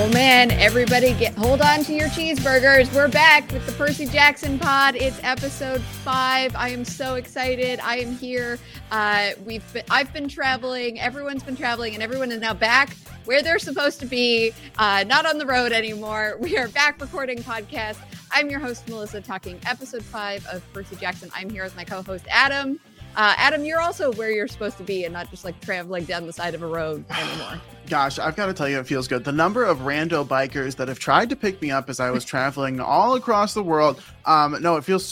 Oh man, everybody hold on to your cheeseburgers. We're back with the Percy Jackson pod. It's episode 5. I am so excited. I am here. I've been traveling. Everyone's been traveling, and everyone is now back where they're supposed to be, not on the road anymore. We are back recording podcasts. I'm your host, Melissa, talking episode 5 of Percy Jackson. I'm here with my co-host, Adam. Adam, you're also where you're supposed to be and not just like traveling down the side of a road anymore. Gosh, I've got to tell you, it feels good. The number of rando bikers that have tried to pick me up as I was traveling all across the world. No, it feels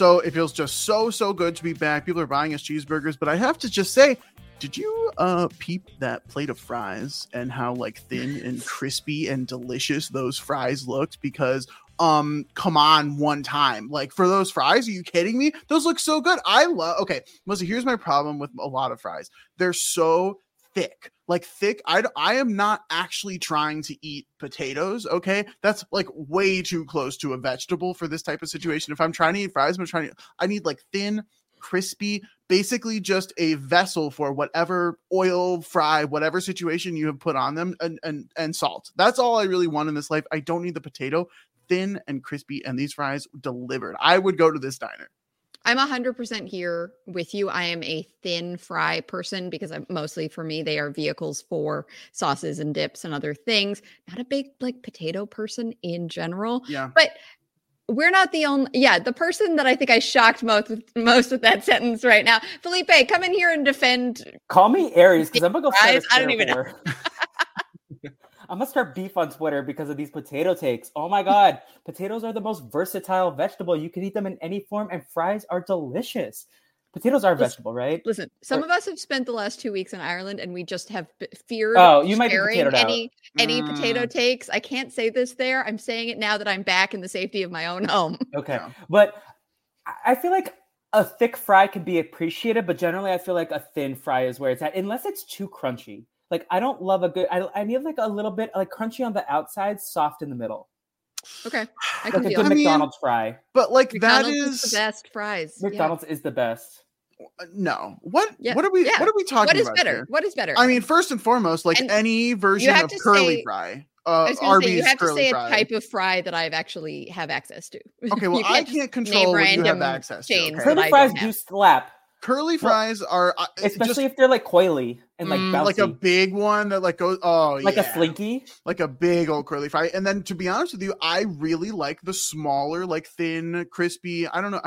just so good to be back. People are buying us cheeseburgers, but I have to just say, did you peep that plate of fries and how like thin and crispy and delicious those fries looked? Because come on, one time, like, for those fries, are you kidding me? Those look so good. Okay, Melissa, here's my problem with a lot of fries. They're so thick. I am not actually trying to eat potatoes, okay? That's like way too close to a vegetable for this type of situation. If I'm trying to eat fries, I need like thin, crispy, basically just a vessel for whatever oil, fry, whatever situation you have put on them, and salt. That's all I really want in this life. I don't need the potato. Thin and crispy, and these fries delivered. I would go to this diner. I'm 100% here with you. I am a thin fry person because mostly for me, they are vehicles for sauces and dips and other things. Not a big like potato person in general. Yeah. But we're not the only, the person that I think I shocked most with that sentence right now. Felipe, come in here and defend. Call me Aries because I'm going to go fries. I don't even know. I'm going to start beef on Twitter because of these potato takes. Oh my God. Potatoes are the most versatile vegetable. You can eat them in any form, and fries are delicious. Potatoes are a vegetable, right? Listen, some of us have spent the last 2 weeks in Ireland, and we just have feared sharing any potato takes. I can't say this there. I'm saying it now that I'm back in the safety of my own home. Okay. But I feel like a thick fry can be appreciated, but generally I feel like a thin fry is where it's at, unless it's too crunchy. Like, I don't love a good, I need like a little bit, like crunchy on the outside, soft in the middle. Okay. I can feel it. McDonald's fry. But like McDonald's that is the best fries. McDonald's is the best. No. What are we talking about? What is about better? Here? What is better? I mean, first and foremost, like and any version of curly fry. You have to say a type of fry that I've actually have access to. Okay, well, I can't control what you have access to. Okay? Curly fries do slap. Curly fries are especially if they're like coily and like bouncy. Like a big one that like goes a slinky, like a big old curly fry. And then to be honest with you, I really like the smaller, like thin, crispy. I don't know,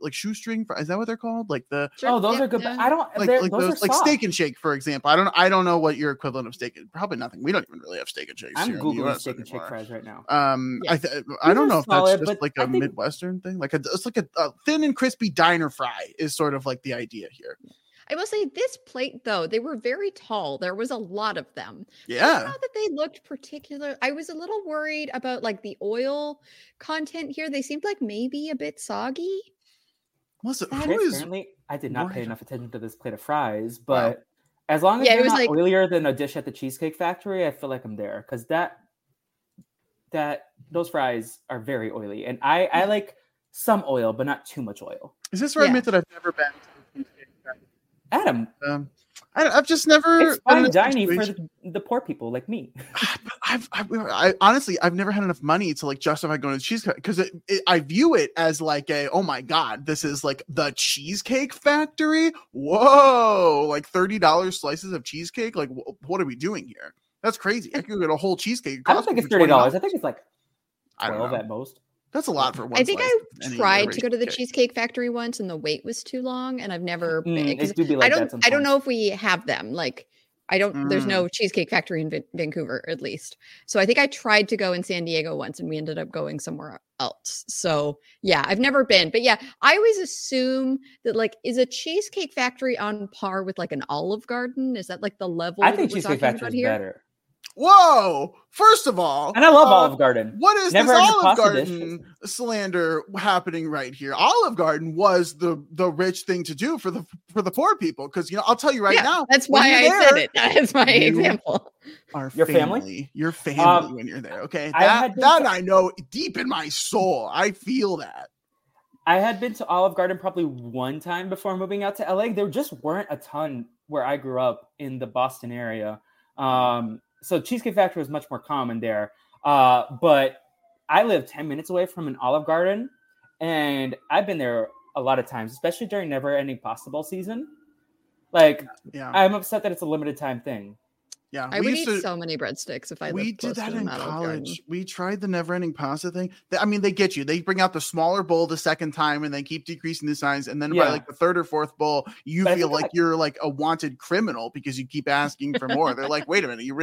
like shoestring fries. Is that what they're called? Like the those are good. Yeah. But I don't like those, like Steak and Shake, for example. I don't know what your equivalent of steak is. Probably nothing. We don't even really have Steak and Shakes. I'm googling Steak and Shake fries right now. I don't know if that's just like a Midwestern thing. Like it's like a thin and crispy diner fry is sort of like the idea here. I will say this plate though, they were very tall. There was a lot of them. Yeah. I don't know that they looked particular. I was a little worried about like the oil content here. They seemed like maybe a bit soggy. Was it? Apparently, I did not pay enough attention to this plate of fries, but as long as it was not like oilier than a dish at the Cheesecake Factory, I feel like I'm there because that those fries are very oily, and I like some oil, but not too much oil. Is this where I admit that I've never been? Adam, I've just never. It's fine dining for the poor people like me. I honestly, I've never had enough money to like justify going to the Cheesecake because I view it as like a, oh my God, this is like the Cheesecake Factory. Whoa, like $30 slices of cheesecake. Like, what are we doing here? That's crazy. I could get a whole cheesecake. I don't think it's $30. I think it's like $12 at most. That's a lot for one. I think I tried to go to the Cheesecake Factory once, and the wait was too long, and I've never. I don't know if we have them. Like, I don't. There's no Cheesecake Factory in Vancouver, at least. So I think I tried to go in San Diego once, and we ended up going somewhere else. So yeah, I've never been, but yeah, I always assume that like is a Cheesecake Factory on par with like an Olive Garden? Is that like the level? I think Cheesecake Factory is better. Whoa! First of all, and I love Olive Garden. What is this Olive Garden slander happening right here? Olive Garden was the rich thing to do for the poor people because you know I'll tell you right now. That's why I said it. That is my example. Your family when you're there. Okay, that I know deep in my soul. I feel that. I had been to Olive Garden probably one time before moving out to LA. There just weren't a ton where I grew up in the Boston area. So Cheesecake Factory was much more common there. But I live 10 minutes away from an Olive Garden. And I've been there a lot of times, especially during Never Ending Pasta Bowl season. Like, I'm upset that it's a limited time thing. Yeah, I would eat so many breadsticks if I lived close to an Olive Garden. We did that in college. We tried the never-ending pasta thing. I mean, they get you. They bring out the smaller bowl the second time, and they keep decreasing the size. And then by like the third or fourth bowl, you feel like you're like a wanted criminal because you keep asking for more. They're like, "Wait a minute, you're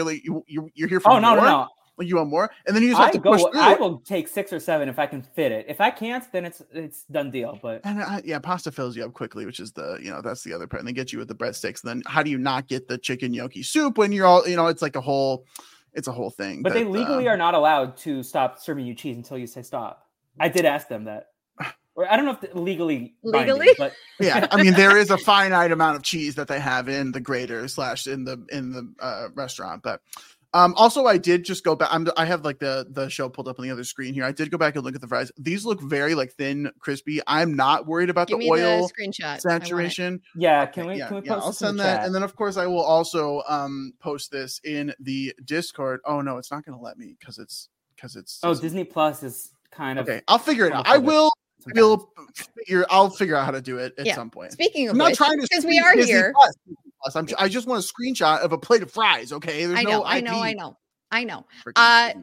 here for more? No. Like, you want more?" And then you just have to push through. I will take 6 or 7 if I can fit it. If I can't, then it's done deal. But pasta fills you up quickly, which is that's the other part. And they get you with the breadsticks. Then how do you not get the chicken gnocchi soup when you're all it's like a whole thing. But they legally are not allowed to stop serving you cheese until you say stop. I did ask them that. Or I don't know if legally, binding, but yeah, I mean there is a finite amount of cheese that they have in the grater / in the restaurant, but. Also, I did just go back. I have like the show pulled up on the other screen here. I did go back and look at the fries. These look very like thin, crispy. I'm not worried about the oil saturation. Yeah, can we post? I'll send that, and then of course I will also post this in the Discord. Oh no, it's not going to let me because it's. Oh, Disney Plus is kind of okay. I'll figure it out. I will. I'll figure out how to do it at some point. Speaking of, I'm not trying to because we are Disney here. Plus. I just want a screenshot of a plate of fries, okay? There's I know.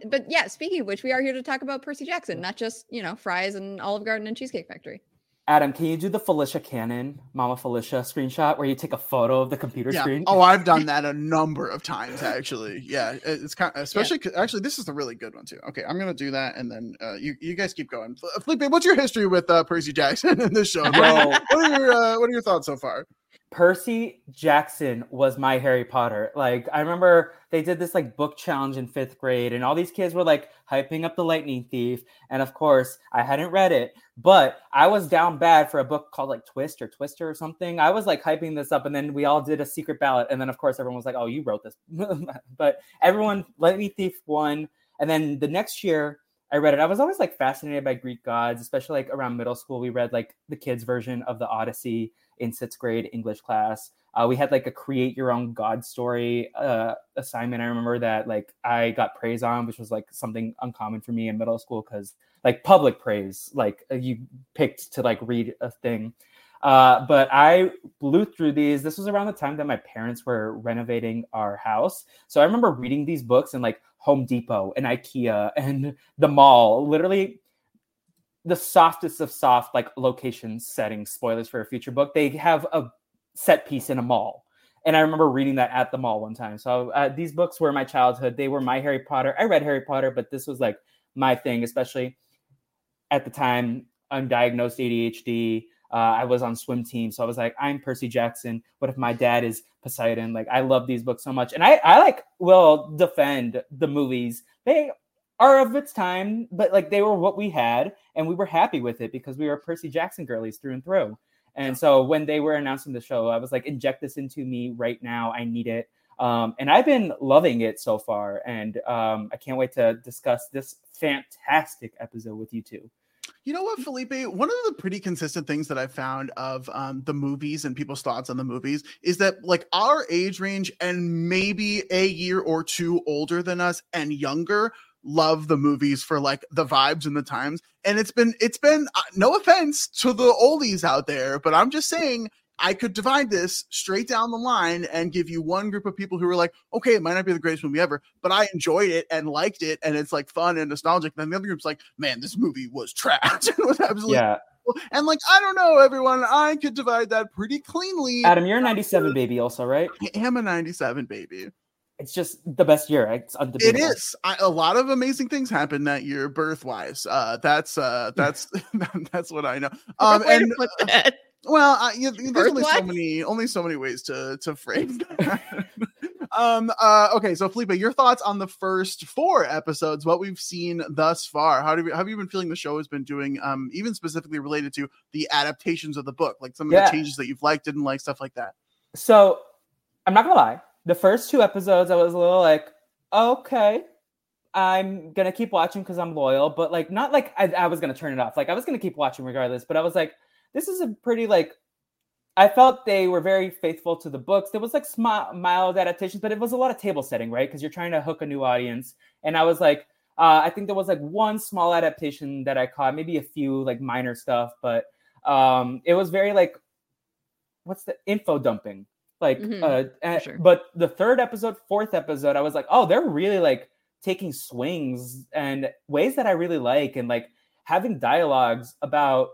But yeah, speaking of which, we are here to talk about Percy Jackson, not just, fries and Olive Garden and Cheesecake Factory. Adam, can you do the Felicia Cannon, Mama Felicia screenshot where you take a photo of the computer screen? Oh, I've done that a number of times, actually. Yeah, it's kind of, especially, actually, this is a really good one, too. Okay, I'm going to do that, and then you guys keep going. Felipe, what's your history with Percy Jackson in this show? What are your thoughts so far? Percy Jackson was my Harry Potter. Like, I remember they did this like book challenge in 5th grade, and all these kids were like hyping up The Lightning Thief. And of course, I hadn't read it, but I was down bad for a book called like Twist or Twister or something. I was like hyping this up, and then we all did a secret ballot. And then of course, everyone was like, oh, you wrote this. But everyone, Lightning Thief won. And then the next year, I read it. I was always like fascinated by Greek gods, especially like around middle school. We read like the kids' version of the Odyssey in 6th grade English class. We had like a create your own god story assignment. I remember that like I got praise on, which was like something uncommon for me in middle school, because like public praise, like you picked to like read a thing. But I blew through these. This was around the time that my parents were renovating our house. So I remember reading these books in like Home Depot and IKEA and the mall, literally the softest of soft, like location setting, spoilers for a future book. They have a set piece in a mall. And I remember reading that at the mall one time. So these books were my childhood. They were my Harry Potter. I read Harry Potter, but this was like my thing, especially at the time, undiagnosed ADHD. I was on swim team. So I was like, I'm Percy Jackson. What if my dad is Poseidon? Like, I love these books so much. And I like will defend the movies. They are of its time, but like they were what we had, and we were happy with it because we were Percy Jackson girlies through and through. And so when they were announcing the show, I was like, inject this into me right now. I need it. And I've been loving it so far. And I can't wait to discuss this fantastic episode with you two. You know what, Felipe? One of the pretty consistent things that I found of the movies and people's thoughts on the movies is that like our age range and maybe a year or two older than us and younger love the movies for like the vibes and the times. And it's been no offense to the oldies out there, but I'm just saying I could divide this straight down the line and give you one group of people who were like, okay, it might not be the greatest movie ever, but I enjoyed it and liked it, and it's like fun and nostalgic. And then the other group's like, man, this movie was trash. It was absolutely cool. And like, I don't know, everyone, I could divide that pretty cleanly. Adam, you're a 97 baby also, right? I am a 97 baby. It's just the best year. It is. A lot of amazing things happened that year, birth-wise. That's that's what I know. And with that. Well, there's only so many ways to phrase that. Okay, so Felipe, your thoughts on the first 4 episodes, what we've seen thus far. Have you been feeling the show has been doing, even specifically related to the adaptations of the book, like some of the changes that you've liked, didn't like, stuff like that? So I'm not going to lie. The first 2 episodes, I was a little like, okay, I'm going to keep watching because I'm loyal. But like, not like I was going to turn it off. Like I was going to keep watching regardless. But I was like, this is a pretty, like, I felt they were very faithful to the books. There was like mild adaptations, but it was a lot of table setting, right? Because you're trying to hook a new audience. And I was like, I think there was like one small adaptation that I caught, maybe a few like minor stuff, but it was very like, what's the info dumping? Like, sure. But the 4th episode, I was like, oh, they're really like taking swings and ways that I really like, and like having dialogues about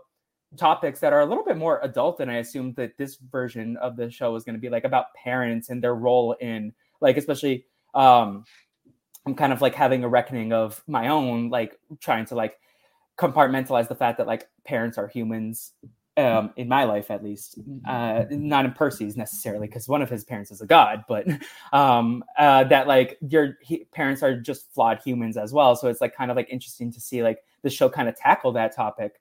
topics that are a little bit more adult than I assumed that this version of the show was going to be, like about parents and their role in, like, especially I'm kind of like having a reckoning of my own, like trying to like compartmentalize the fact that like parents are humans, in my life at least, not in Percy's necessarily, because one of his parents is a god, but that like parents are just flawed humans as well. So it's like kind of like interesting to see like the show kind of tackle that topic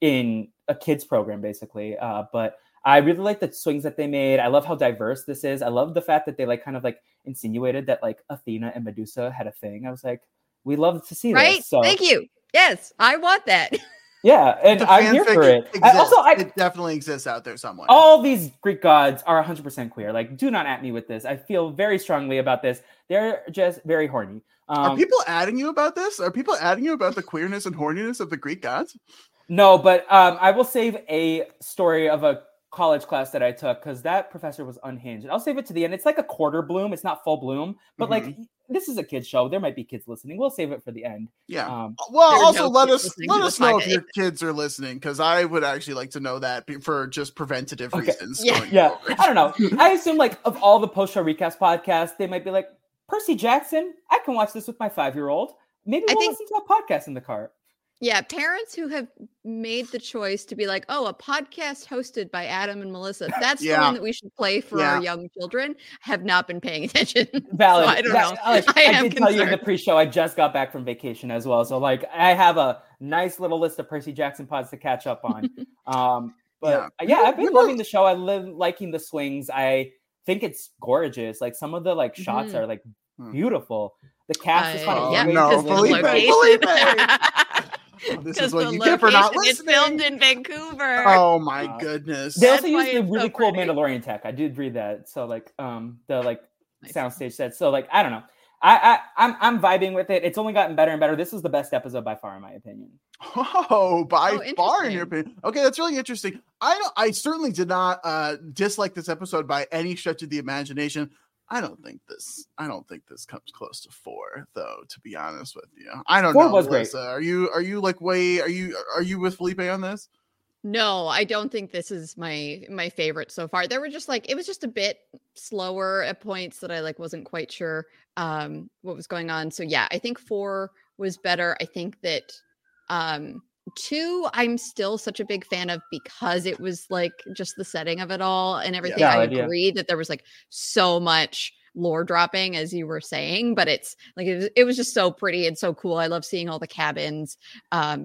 in a kids program, basically. But I really like the swings that they made. I love how diverse this is. I love the fact that they like kind of like insinuated that like Athena and Medusa had a thing. I was like, we love to see this. So. Thank you. Yes, I want that. Yeah, and I'm here for it. It definitely exists out there somewhere. All these Greek gods are 100% queer. Like, do not at me with this. I feel very strongly about this. They're just very horny. Are people adding you about this? Are people adding you about the queerness and horniness of the Greek gods? No, but I will save a story of a college class that I took, because that professor was unhinged. I'll save it to the end. It's like a quarter bloom. It's not full bloom, but like this is a kid's show. There might be kids listening. We'll save it for the end. Yeah. Well, also let us know if your kids are listening, because I would actually like to know that for just preventative reasons. Yeah. I don't know. I assume like of all the post-show recaps podcasts, they might be like, Percy Jackson, I can watch this with my 5-year-old. Maybe we'll listen to a podcast in the car. Yeah, parents who have made the choice to be like, oh, a podcast hosted by Adam and Melissa, that's the one that we should play for our young children, have not been paying attention. Valid. So I don't know. Alex, I did tell you in the pre-show, I just got back from vacation as well. So, like, I have a nice little list of Percy Jackson pods to catch up on. But, I've been loving the show. I live liking the swings. I think it's gorgeous. Like, some of the, like, shots are, like, beautiful. The cast is kind of amazing. No, believe me. Oh, this is what you get for not listening. It's filmed in Vancouver. Oh my goodness! They also used the really cool Mandalorian tech. I did read that. So like, the like soundstage sets. So like, I don't know. I'm vibing with it. It's only gotten better and better. This was the best episode by far, in my opinion. Oh, by far, in your opinion. Okay, that's really interesting. I certainly did not dislike this episode by any stretch of the imagination. I don't think this comes close to 4, though. To be honest with you, I don't know. 4 was great. Are you with Felipe on this? No, I don't think this is my favorite so far. There were just like it was just a bit slower at points that I like wasn't quite sure what was going on. So yeah, I think 4 was better. I think that 2, I'm still such a big fan of because it was like just the setting of it all and everything. Yeah, I agree that there was like so much lore dropping as you were saying, but it's like it was just so pretty and so cool. I love seeing all the cabins,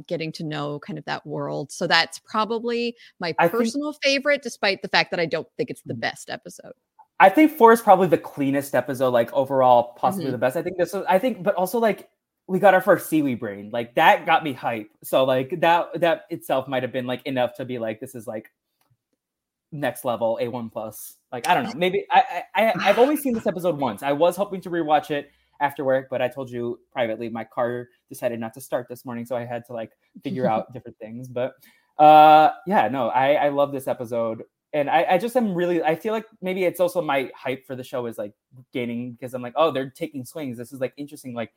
getting to know kind of that world. So that's probably my personal favorite, despite the fact that I don't think it's the best episode. I think 4 is probably the cleanest episode, like overall, possibly the best. But also like we got our first seaweed brain. Like that got me hype. So like that itself might've been like enough to be like, this is like next level A1+. Like, I don't know. Maybe I've only seen this episode once. I was hoping to rewatch it after work, but I told you privately, my car decided not to start this morning. So I had to like figure out different things, but I love this episode. And I feel like maybe it's also my hype for the show is like gaining because I'm like, oh, they're taking swings. This is like interesting. Like,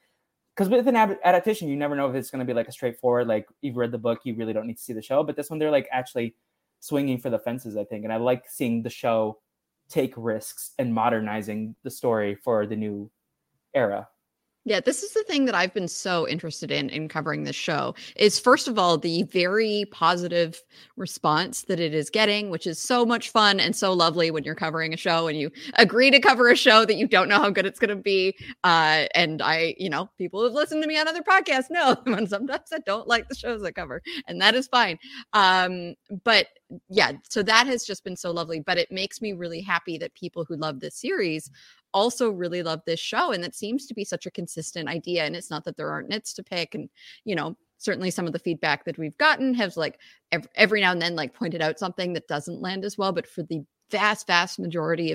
because with an adaptation, you never know if it's going to be like a straightforward, like you've read the book, you really don't need to see the show. But this one, they're like actually swinging for the fences, I think. And I like seeing the show take risks and modernizing the story for the new era. Yeah, this is the thing that I've been so interested in covering this show is, first of all, the very positive response that it is getting, which is so much fun and so lovely when you're covering a show and you agree to cover a show that you don't know how good it's going to be. And I, people who've listened to me on other podcasts know and sometimes I don't like the shows I cover, and that is fine. But yeah, so that has just been so lovely, but it makes me really happy that people who love this series also really love this show, and that seems to be such a consistent idea. And it's not that there aren't nits to pick, and certainly some of the feedback that we've gotten has like every now and then like pointed out something that doesn't land as well, but for the vast majority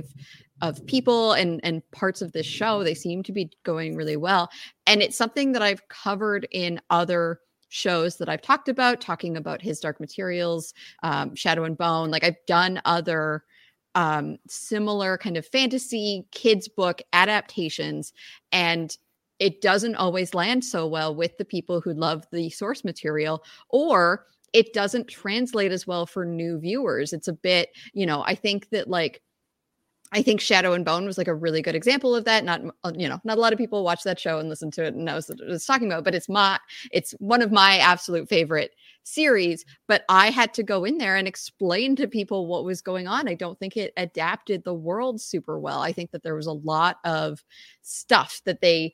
of people and parts of this show, they seem to be going really well. And it's something that I've covered in other shows that I've talked about, talking about His Dark Materials, Shadow and Bone. Like I've done other similar kind of fantasy kids book adaptations, and it doesn't always land so well with the people who love the source material, or it doesn't translate as well for new viewers. It's a bit, I think Shadow and Bone was like a really good example of that. Not a lot of people watch that show and listen to it and knows what it's talking about, but it's one of my absolute favorite series, but I had to go in there and explain to people what was going on. I don't think it adapted the world super well. I think that there was a lot of stuff that they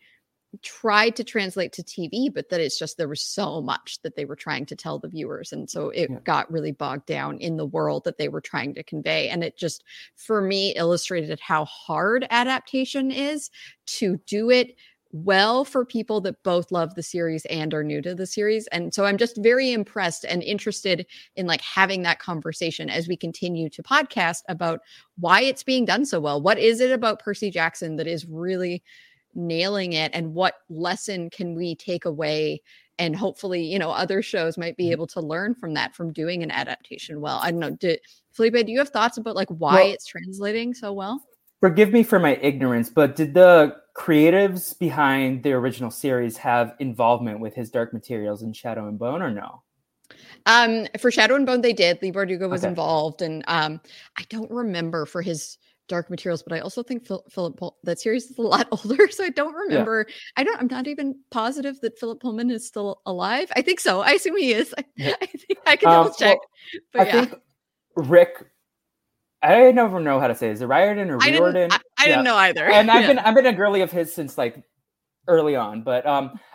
tried to translate to TV, but that it's just there was so much that they were trying to tell the viewers. And so it got really bogged down in the world that they were trying to convey. And it just, for me, illustrated how hard adaptation is to do it well for people that both love the series and are new to the series. And so I'm just very impressed and interested in like having that conversation as we continue to podcast about why it's being done so well. What is it about Percy Jackson that is really nailing it, and what lesson can we take away? And hopefully, other shows might be able to learn from that, from doing an adaptation well. I don't know. Felipe, do you have thoughts about like why it's translating so well? Forgive me for my ignorance, but did the creatives behind the original series have involvement with His Dark Materials and Shadow and Bone, or no? For Shadow and Bone, they did. Lee Bardugo was involved, and I don't remember for his Dark Materials, but I also think Philip that series is a lot older, so I don't remember. Yeah. I'm not even positive that Philip Pullman is still alive. I think so. I assume he is. I think I can double check. Well, I think Rick, I never know how to say. Is it Riordan or Riordan? I didn't know either. And I've been a girly of his since like early on, but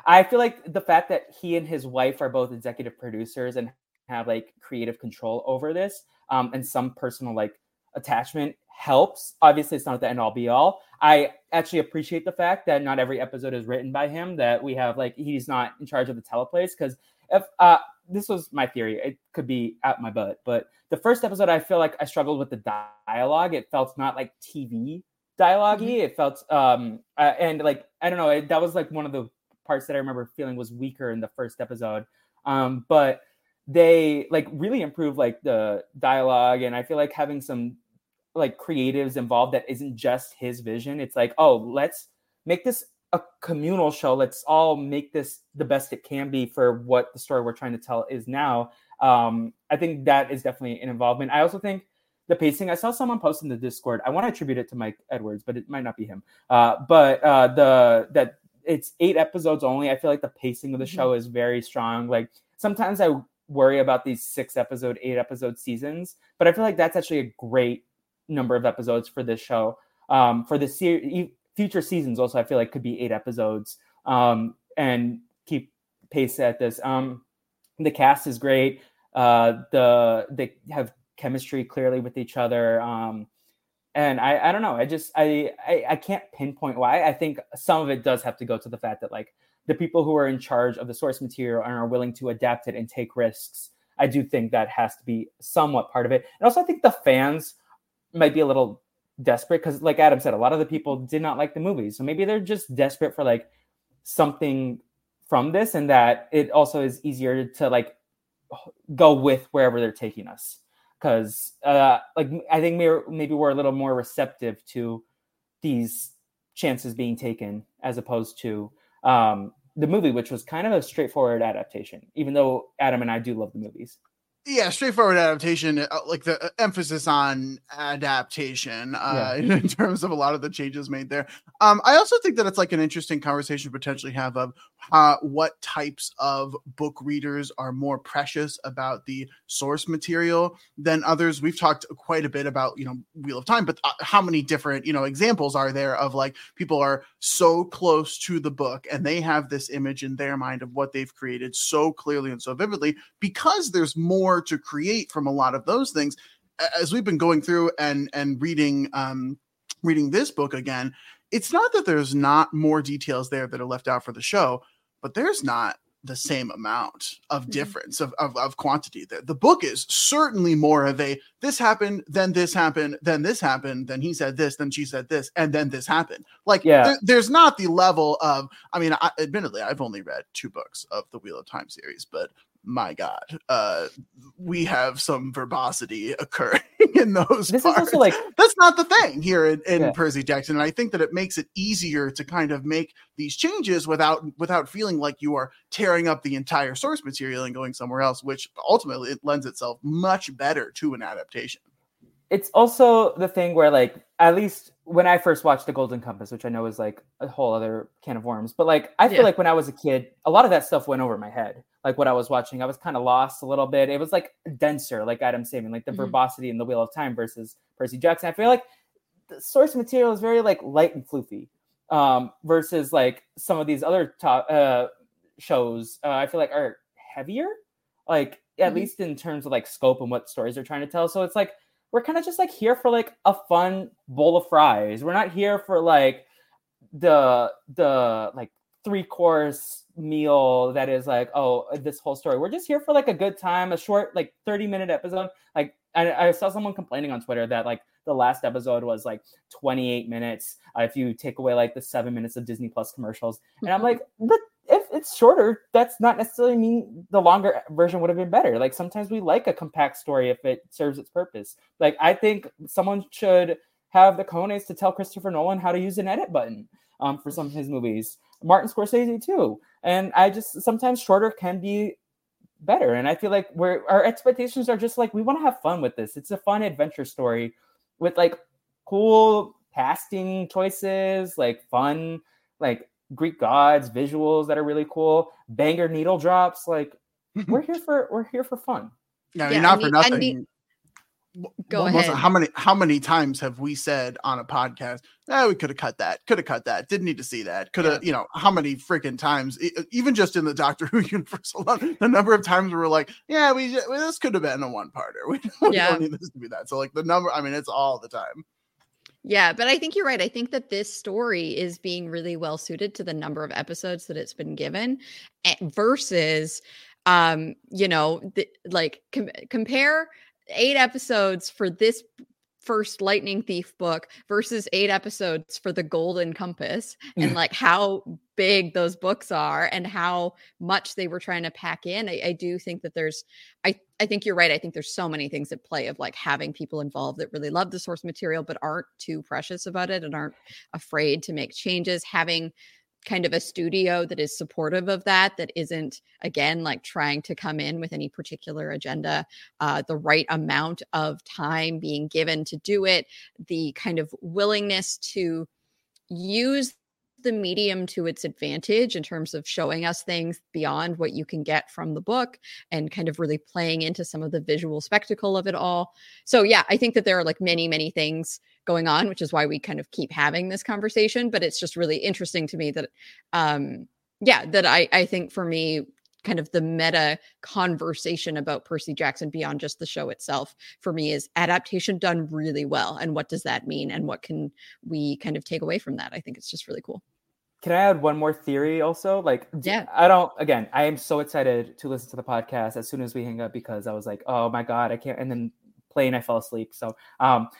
I feel like the fact that he and his wife are both executive producers and have like creative control over this, and some personal like attachment helps. Obviously, it's not the end all be all. I actually appreciate the fact that not every episode is written by him. That we have like he's not in charge of the teleplays, because if this was my theory, it could be out my butt. But the first episode, I feel like I struggled with the dialogue. It felt not like TV dialogue-y. Mm-hmm. It felt and like I don't know. That was like one of the parts that I remember feeling was weaker in the first episode. But they like really improved like the dialogue, and I feel like having some like creatives involved that isn't just his vision. It's like, oh, let's make this a communal show. Let's all make this the best it can be for what the story we're trying to tell is now. I think that is definitely an involvement. I also think the pacing, I saw someone post in the Discord. I want to attribute it to Mike Edwards, but it might not be him. But it's 8 episodes only. I feel like the pacing of the show is very strong. Like sometimes I worry about these 6-episode, 8-episode seasons, but I feel like that's actually a great number of episodes for this show. For the future seasons also, I feel like could be 8 episodes, and keep pace at this. The cast is great. They have chemistry clearly with each other. And I don't know. I just can't pinpoint why. I think some of it does have to go to the fact that like the people who are in charge of the source material and are willing to adapt it and take risks. I do think that has to be somewhat part of it. And also I think the fans might be a little desperate, because like Adam said, a lot of the people did not like the movie. So maybe they're just desperate for like something from this, and that it also is easier to like go with wherever they're taking us. Cause like, I think maybe we're a little more receptive to these chances being taken as opposed to the movie, which was kind of a straightforward adaptation, even though Adam and I do love the movies. Yeah, straightforward adaptation, like the emphasis on adaptation in terms of a lot of the changes made there. I also think that it's like an interesting conversation to potentially have of what types of book readers are more precious about the source material than others. We've talked quite a bit about, Wheel of Time, but how many different, examples are there of like people are so close to the book and they have this image in their mind of what they've created so clearly and so vividly, because there's more to create from a lot of those things. As we've been going through and reading this book again, it's not that there's not more details there that are left out for the show, but there's not the same amount of difference of quantity there. The book is certainly more of a this happened, then this happened, then this happened, then he said this, then she said this, and then this happened. Like there's not the level of, admittedly, I've only read 2 books of the Wheel of Time series, but my God, we have some verbosity occurring in those parts. Is also like, that's not the thing here in Percy Jackson. And I think that it makes it easier to kind of make these changes without feeling like you are tearing up the entire source material and going somewhere else, which ultimately it lends itself much better to an adaptation. It's also the thing where, like, at least when I first watched The Golden Compass, which I know is like a whole other can of worms, but like, I feel like when I was a kid, a lot of that stuff went over my head. Like what I was watching, I was kind of lost a little bit. It was like denser, like Adam's saying, like the verbosity in The Wheel of Time versus Percy Jackson. I feel like the source material is very like light and floofy versus like some of these other top shows. I feel like are heavier, like at least in terms of like scope and what stories they're trying to tell. So it's like, we're kind of just like here for like a fun bowl of fries. We're not here for like the like 3-course meal that is like, oh, this whole story. We're just here for like a good time, a short, like 30-minute episode. Like I saw someone complaining on Twitter that like the last episode was like 28 minutes. If you take away like the 7 minutes of Disney Plus commercials. And I'm like, but if it's shorter, that's not necessarily mean the longer version would have been better. Like sometimes we like a compact story if it serves its purpose. Like I think someone should have the cojones to tell Christopher Nolan how to use an edit button for some of his movies. Martin Scorsese too. And I just, sometimes shorter can be better. And I feel like our expectations are just like, we want to have fun with this. It's a fun adventure story with like cool casting choices, like fun, like Greek gods, visuals that are really cool, banger needle drops. Like we're here for fun. Yeah, yeah, not for nothing. Go ahead. How many times have we said on a podcast, we could have cut that, didn't need to see that, could have, you know, how many freaking times, even just in the Doctor Who universe alone, the number of times we were like, this could have been a one-parter. We don't need this to be that. So like the number, I mean, it's all the time. Yeah, but I think you're right. I think that this story is being really well suited to the number of episodes that it's been given versus, compare 8 episodes for this first Lightning Thief book versus 8 episodes for The Golden Compass and like how big those books are and how much they were trying to pack in. I do think that I think you're right. I think there's so many things at play of like having people involved that really love the source material, but aren't too precious about it and aren't afraid to make changes. Having kind of a studio that is supportive of that isn't, again, like trying to come in with any particular agenda, the right amount of time being given to do it, the kind of willingness to use the medium to its advantage in terms of showing us things beyond what you can get from the book and kind of really playing into some of the visual spectacle of it all. So yeah, I think that there are like many, many things going on, which is why we kind of keep having this conversation, but it's just really interesting to me that, I think for me, kind of the meta conversation about Percy Jackson beyond just the show itself for me is adaptation done really well. And what does that mean? And what can we kind of take away from that? I think it's just really cool. Can I add one more theory also? I am so excited to listen to the podcast as soon as we hang up because I was like, oh my God, I can't. And then plane, I fell asleep. So, have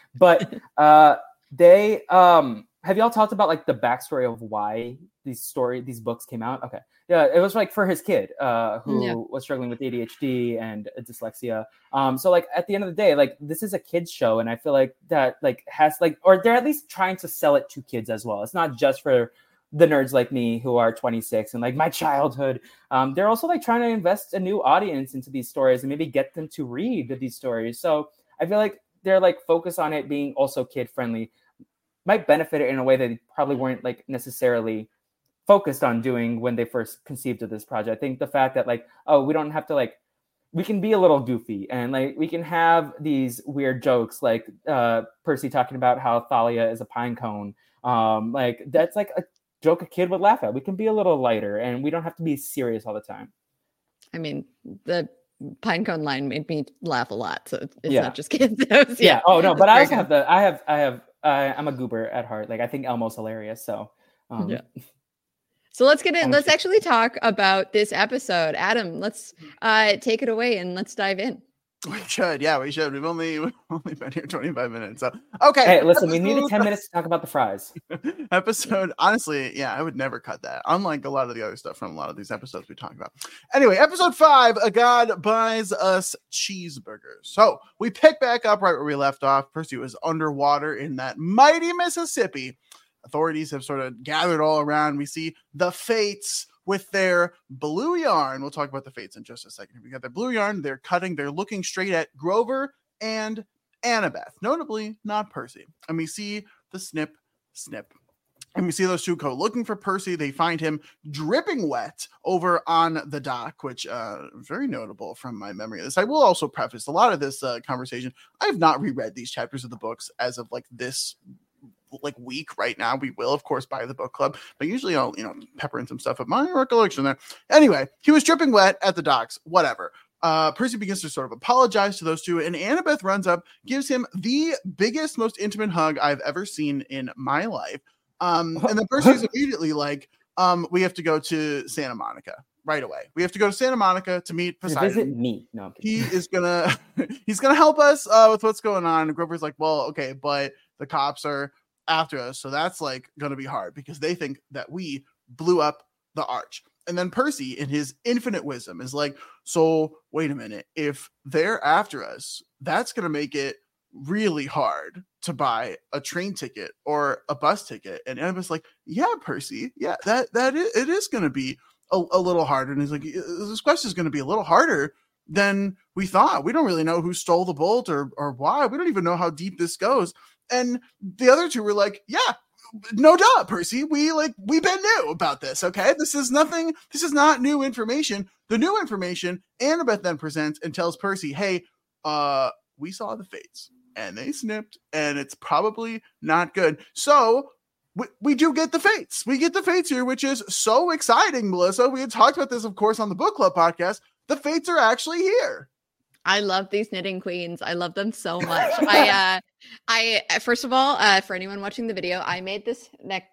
y'all talked about like the backstory of why these books came out? Okay. Yeah. It was like for his kid, who was struggling with ADHD and dyslexia. So like at the end of the day, like this is a kid's show. And I feel like that like has like, or they're at least trying to sell it to kids as well. It's not just for the nerds like me who are 26 and like my childhood. They're also like trying to invest a new audience into these stories and maybe get them to read these stories. So I feel like they're like focused on it being also kid friendly might benefit it in a way that they probably weren't like necessarily focused on doing when they first conceived of this project. I think the fact that like, oh, we don't have to like, we can be a little goofy and like, we can have these weird jokes like Percy talking about how Thalia is a pine cone. Like that's like a joke a kid would laugh at. We can be a little lighter and we don't have to be serious all the time. I mean, the pinecone line made me laugh a lot. So it's not just kids. Yeah. Oh no, but I also have I'm a goober at heart. Like I think Elmo's hilarious. So So let's get in. Let's actually talk about this episode. Adam, let's take it away and let's dive in. We should. Yeah, we should. We've only been here 25 minutes. So okay. Hey, listen, we needed 10 minutes to talk about the fries. Episode. Honestly, yeah, I would never cut that. Unlike a lot of the other stuff from a lot of these episodes we talk about. Anyway, episode 5, a god buys us cheeseburgers. So we pick back up right where we left off. Percy was underwater in that mighty Mississippi. Authorities have sort of gathered all around. We see the Fates with their blue yarn. We'll talk about the Fates in just a second. We got their blue yarn. They're cutting. They're looking straight at Grover and Annabeth, notably not Percy. And we see the snip, snip. And we see those two go looking for Percy. They find him dripping wet over on the dock, which very notable from my memory of this. I will also preface a lot of this conversation. I have not reread these chapters of the books as of like this week right now. We will of course buy the book club, but usually I'll pepper in some stuff of my recollection there. Anyway, he was dripping wet at the docks, whatever. Percy begins to sort of apologize to those two, and Annabeth runs up, gives him the biggest, most intimate hug I've ever seen in my life. And then Percy's immediately like, we have to go to Santa Monica right away. We have to go to Santa Monica to meet Poseidon. Visit me. No, he's gonna help us with what's going on. And Grover's like, well, okay, but the cops are after us, so that's like gonna be hard because they think that we blew up the arch. And then Percy, in his infinite wisdom, is like, so wait a minute, if they're after us, that's gonna make it really hard to buy a train ticket or a bus ticket. And Annabeth's like, yeah, Percy, yeah, that is gonna be a little harder. And he's like, this question is gonna be a little harder than we thought. We don't really know who stole the bolt or why. We don't even know how deep this goes. And the other two were like, yeah, no duh, Percy. We've been new about this, okay? This is nothing. This is not new information. The new information, Annabeth then presents and tells Percy, hey, we saw the fates and they snipped and it's probably not good. So we do get the fates. We get the fates here, which is so exciting, Melissa. We had talked about this, of course, on the book club podcast. The fates are actually here. I love these knitting queens. I love them so much. I first of all, for anyone watching the video, I made this neck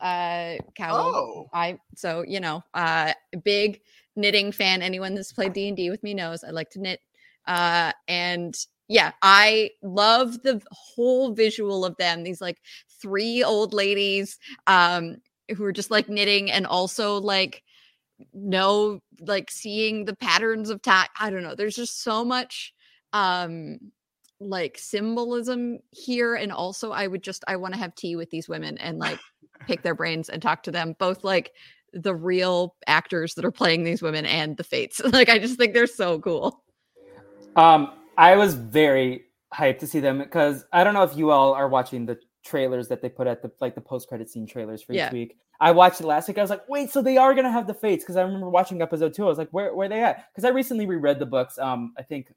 cowl. Oh. Big knitting fan. Anyone that's played D&D with me knows I like to knit. And yeah, I love the whole visual of them. These like three old ladies who are just like knitting and also like seeing the patterns of time. I don't know. There's just so much like symbolism here. And also I want to have tea with these women and like pick their brains and talk to them, both like the real actors that are playing these women and the fates. Like, I just think they're so cool. I was very hyped to see them because I don't know if you all are watching the trailers that they put at the post-credit scene trailers for each week. I watched it last week. I was like, wait, so they are going to have the fates. Cause I remember watching episode 2. I was like, where are they at? Cause I recently reread the books. I think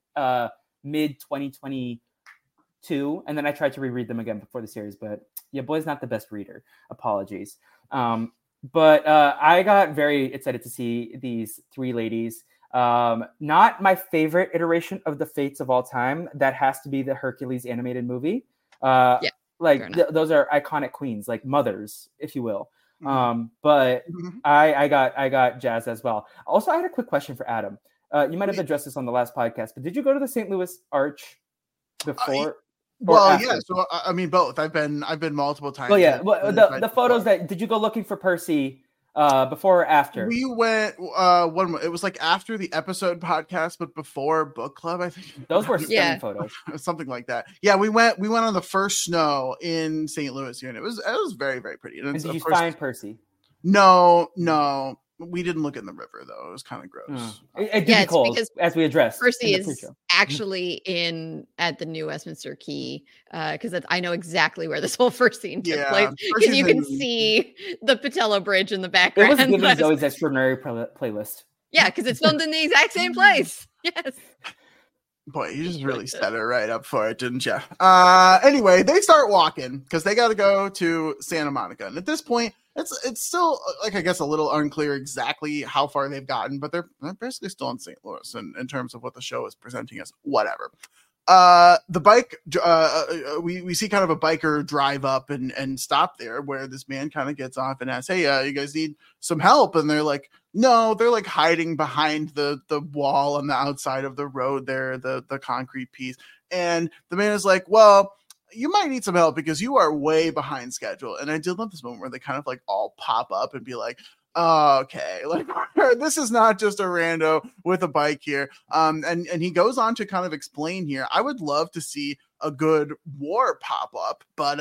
mid 2022. And then I tried to reread them again before the series, but yeah, boy's not the best reader. Apologies. But I got very excited to see these three ladies. Not my favorite iteration of the fates of all time. That has to be the Hercules animated movie. Those are iconic queens, like mothers, if you will. Mm-hmm. I got jazzed as well. Also, I had a quick question for Adam. You might have addressed this on the last podcast, but did you go to the St. Louis Arch before? After? Yeah. So I mean, both. I've been multiple times. Well, yeah. Well, the photos that did you go looking for Percy before or after? We went one. It was like after the episode podcast, but before book club. I think those were stunning photos, something like that. Yeah, we went on the first snow in St. Louis here, and it was very, very pretty. And did you find Percy? No, we didn't look in the river though. It was kind of gross. It's cold, as we addressed. Percy is actually at the New Westminster Quay because I know exactly where this whole first scene took place because you can see the Patello Bridge in the background. It was giving Zoe's extraordinary playlist. Yeah, because it's filmed in the exact same place. Yes. Boy, you just really set her right up for it, didn't you? Anyway, they start walking because they got to go to Santa Monica, and at this point, it's still like I guess a little unclear exactly how far they've gotten, but they're basically still in St. Louis, and in terms of what the show is presenting us, whatever. The bike, we see kind of a biker drive up and stop there, where this man kind of gets off and asks, "Hey, you guys need some help?" And they're like, "No," they're like hiding behind the wall on the outside of the road there, the concrete piece. And the man is like, "Well, you might need some help because you are way behind schedule." And I did love this moment where they kind of like all pop up and be like, okay, like this is not just a rando with a bike here. And he goes on to kind of explain here. I would love to see a good war pop up, but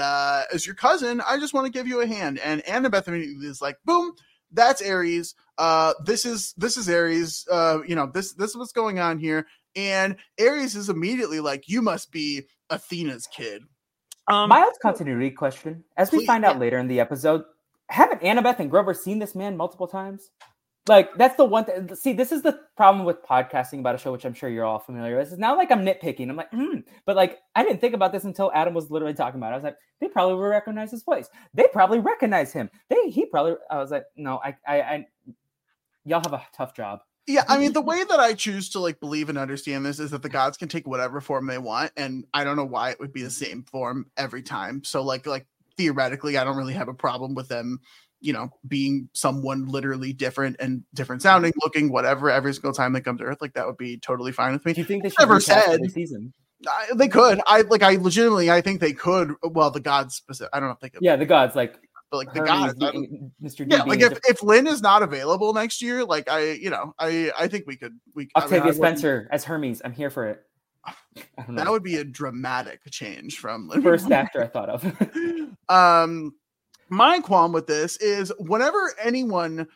as your cousin, I just want to give you a hand. And Annabeth is like, boom, that's Ares. This is Ares. This is what's going on here. And Ares is immediately like, you must be Athena's kid. Mild continuity question. As we find out later in the episode, haven't Annabeth and Grover seen this man multiple times? Like, that's the one thing. See, this is the problem with podcasting about a show, which I'm sure you're all familiar with. It's not like I'm nitpicking. I'm like, But like, I didn't think about this until Adam was literally talking about it. I was like, they probably will recognize his voice. They probably recognize him. I was like, no, I y'all have a tough job. Yeah, I mean, the way that I choose to like believe and understand this is that the gods can take whatever form they want, and I don't know why it would be the same form every time. So like theoretically, I don't really have a problem with them, being someone literally different and different sounding, looking, whatever, every single time they come to Earth. Like, that would be totally fine with me. Do you think they should ever said the season? They could. I think they could. Well, the gods specific. I don't know if they could. Yeah, the gods like. Like the Hermes, guy, Mr. Yeah, like if Lynn is not available next year, like I think we could. Octavia Spencer as Hermes, I'm here for it. That would be a dramatic change from first actor I thought of. My qualm with this is Annabeth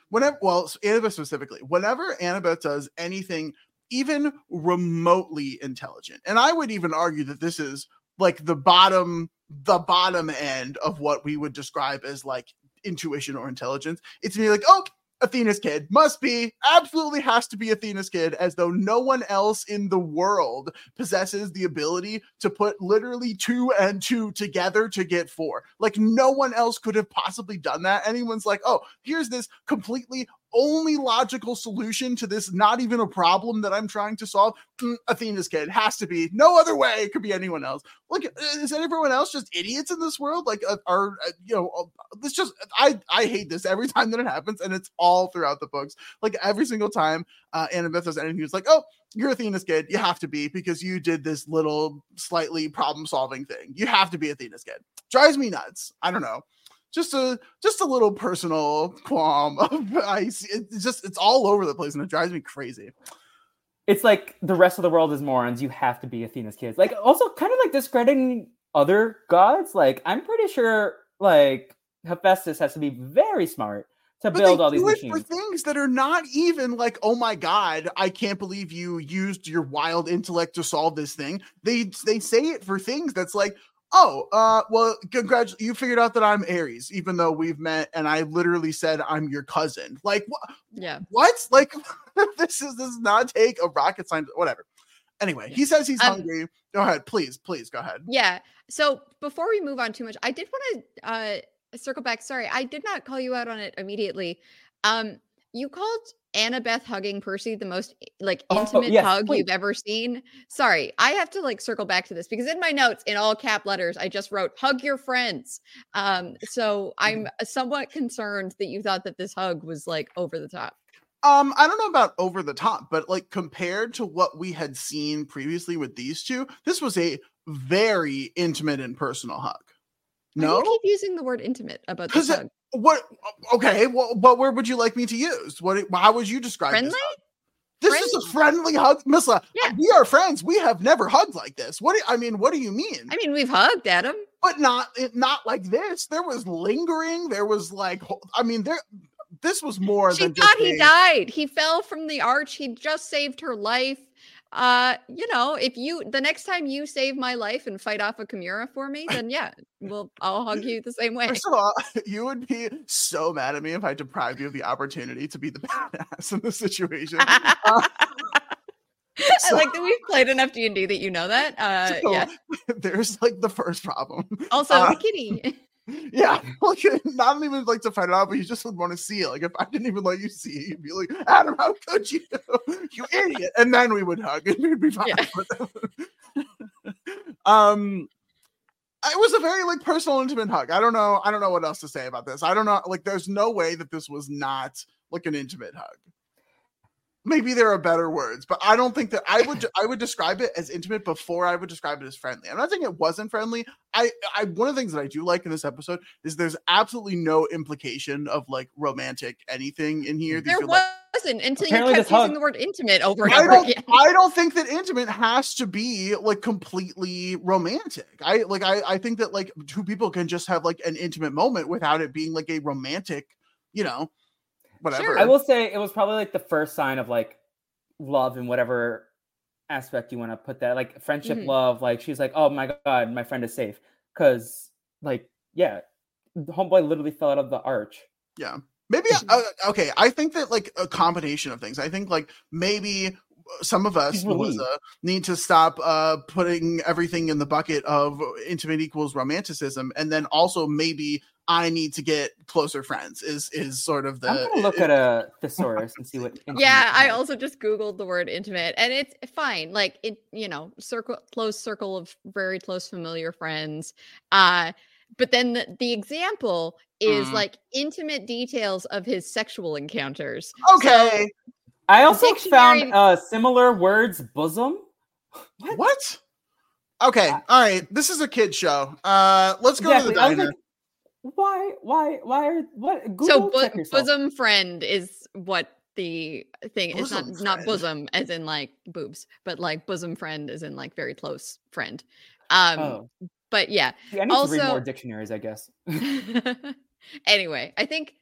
specifically, whenever Annabeth does anything even remotely intelligent, and I would even argue that this is like the bottom the bottom end of what we would describe as like intuition or intelligence. It's me like, oh, Athena's kid must be, absolutely has to be Athena's kid, as though no one else in the world possesses the ability to put literally 2 and 2 together to get 4. Like, no one else could have possibly done that. Anyone's like, oh, here's this completely only logical solution to this, not even a problem that I'm trying to solve. Athena's kid has to be, no other way. It could be anyone else. Like, is everyone else just idiots in this world? Like, this just, I hate this every time that it happens. And it's all throughout the books. Like, every single time Annabeth does anything, it's like, oh, you're Athena's kid. You have to be, because you did this little slightly problem solving thing. You have to be Athena's kid. Drives me nuts. I don't know. Just a little personal qualm. It's all over the place, and it drives me crazy. It's like the rest of the world is morons. You have to be Athena's kids. Like, also kind of like discrediting other gods. Like, I'm pretty sure like Hephaestus has to be very smart to build all these machines. For things that are not even like, oh my God, I can't believe you used your wild intellect to solve this thing. They say it for things that's like, oh, well, congratulations. You figured out that I'm Ares, even though we've met and I literally said I'm your cousin. Like, yeah. What? Like, this does not take a rocket scientist, whatever. Anyway, he says he's hungry. Go ahead. Please go ahead. Yeah. So before we move on too much, I did want to circle back. Sorry, I did not call you out on it immediately. You called Annabeth hugging Percy the most like intimate hug you've ever seen. Sorry, I have to like circle back to this because in my notes, in all cap letters, I just wrote "hug your friends." So I'm somewhat concerned that you thought that this hug was like over the top. I don't know about over the top, but like compared to what we had seen previously with these two, this was a very intimate and personal hug. No, I keep using the word intimate about this hug. What? Okay. Well, what word would you like me to use? What? How would you describe friendly? This is a friendly hug, Missla. Yeah. We are friends. We have never hugged like this. What do you mean? I mean, we've hugged, Adam, but not like this. There was lingering. There was like, this was more. She than thought just he died. He fell from the arch. He just saved her life. If the next time you save my life and fight off a Chimera for me, then yeah, I'll hug you the same way. First of all, you would be so mad at me if I deprived you of the opportunity to be the badass in this situation. I like that we've played enough D&D that you know that. There's like the first problem. Also, the kitty. Yeah, like, not even like to fight it out, but you just would want to see it. Like, if I didn't even let you see it, you'd be like, Adam, how could you? You idiot. And then we would hug and we'd be fine. Yeah. It was a very like personal, intimate hug. I don't know what else to say about this. I don't know. Like, there's no way that this was not like an intimate hug. Maybe there are better words, but I don't think that I would describe it as intimate before I would describe it as friendly. I'm not saying it wasn't friendly. I one of the things that I do like in this episode is there's absolutely no implication of like romantic anything in here. There wasn't until you kept using the word intimate over and over again. I don't think that intimate has to be like completely romantic. I think that like two people can just have like an intimate moment without it being like a romantic, whatever. Sure. I will say it was probably like the first sign of like love in whatever aspect you want to put that, like friendship, love. Like, she's like, oh my God, my friend is safe. Cause like, yeah, the homeboy literally fell out of the arch. Yeah. Maybe. Okay. I think that like a combination of things. I think like maybe some of us, Melissa, need to stop putting everything in the bucket of intimate equals romanticism. And then also maybe I need to get closer friends is sort of the... I'm going to look at a thesaurus and see what... Yeah, I also just Googled the word intimate, and it's fine. Like, it, close circle of very close familiar friends. But then the example is like intimate details of his sexual encounters. Okay. So, I also found similar words, bosom. What? Okay. All right. This is a kid's show. Let's go to the diner. Why Google? So bosom friend is what the thing is, not bosom as in like boobs, but like bosom friend as in like very close friend. But yeah. I need to read more dictionaries, I guess. Anyway, I think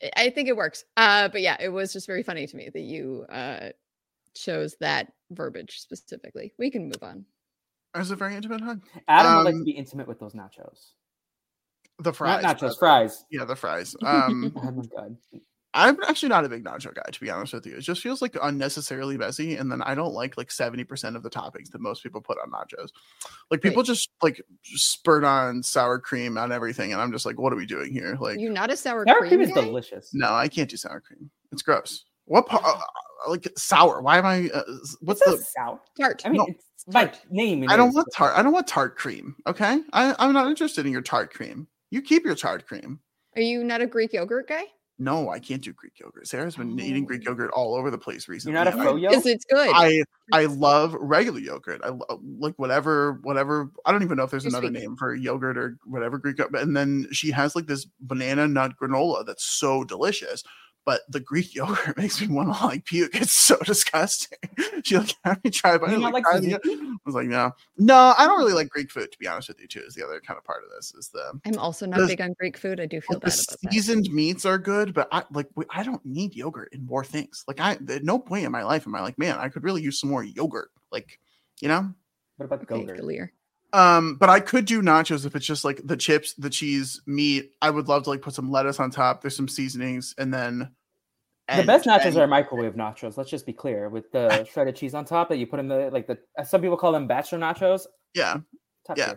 it works. But yeah, it was just very funny to me that you chose that verbiage specifically. We can move on. It's a very intimate hug. Adam would like to be intimate with those nachos. The fries. Not nachos, fries. Yeah, the fries. Oh my God. I'm actually not a big nacho guy, to be honest with you. It just feels like unnecessarily messy, and then I don't like 70% of the toppings that most people put on nachos. Like people just spurt on sour cream on everything, and I'm just like, what are we doing here? Like you're not a sour cream is delicious. No, I can't do sour cream. It's gross. What like sour? Why am I? What's the sour? Tart. I mean, no. It's by name. I don't want tart. I don't want tart cream. Okay, I'm not interested in your tart cream. You keep your tart cream. Are you not a Greek yogurt guy? No, I can't do Greek yogurt. Sarah's been eating Greek yogurt all over the place recently. You're not a froyo? Because it's good. I love regular yogurt. I like whatever. I don't even know if there's another name for yogurt or whatever Greek yogurt. And then she has like this banana nut granola that's so delicious. But the Greek yogurt makes me want to like puke. It's so disgusting. She like had me try it. I was like, no, I don't really like Greek food, to be honest with you, too, is the other kind of part of this. I'm also not big on Greek food. I do feel bad about that. Seasoned meats are good, but I don't need yogurt in more things. Like at no point in my life am I like, man, I could really use some more yogurt. Like, you know? What about the yogurt? But I could do nachos if it's just like the chips, the cheese, meat. I would love to like put some lettuce on top. There's some seasonings, and then the best nachos are microwave nachos. Let's just be clear, with the shredded cheese on top that you put in the some people call them bachelor nachos. Yeah, yeah.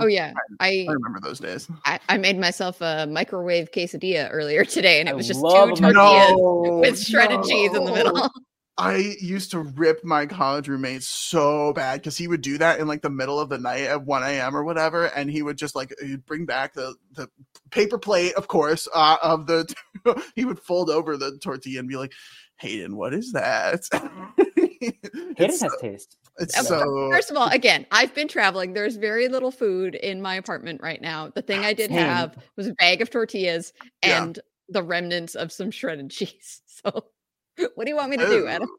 Oh yeah, I remember those days. I made myself a microwave quesadilla earlier today, and it was just two tortillas with shredded cheese in the middle. I used to rip my college roommate so bad because he would do that in like the middle of the night at 1 a.m. or whatever. And he would just like bring back the paper plate, of course, of the he would fold over the tortilla and be like, Hayden, what is that? Hayden has taste. First of all, again, I've been traveling. There's very little food in my apartment right now. The thing I did have was a bag of tortillas and the remnants of some shredded cheese. So. What do you want me to do, Adam?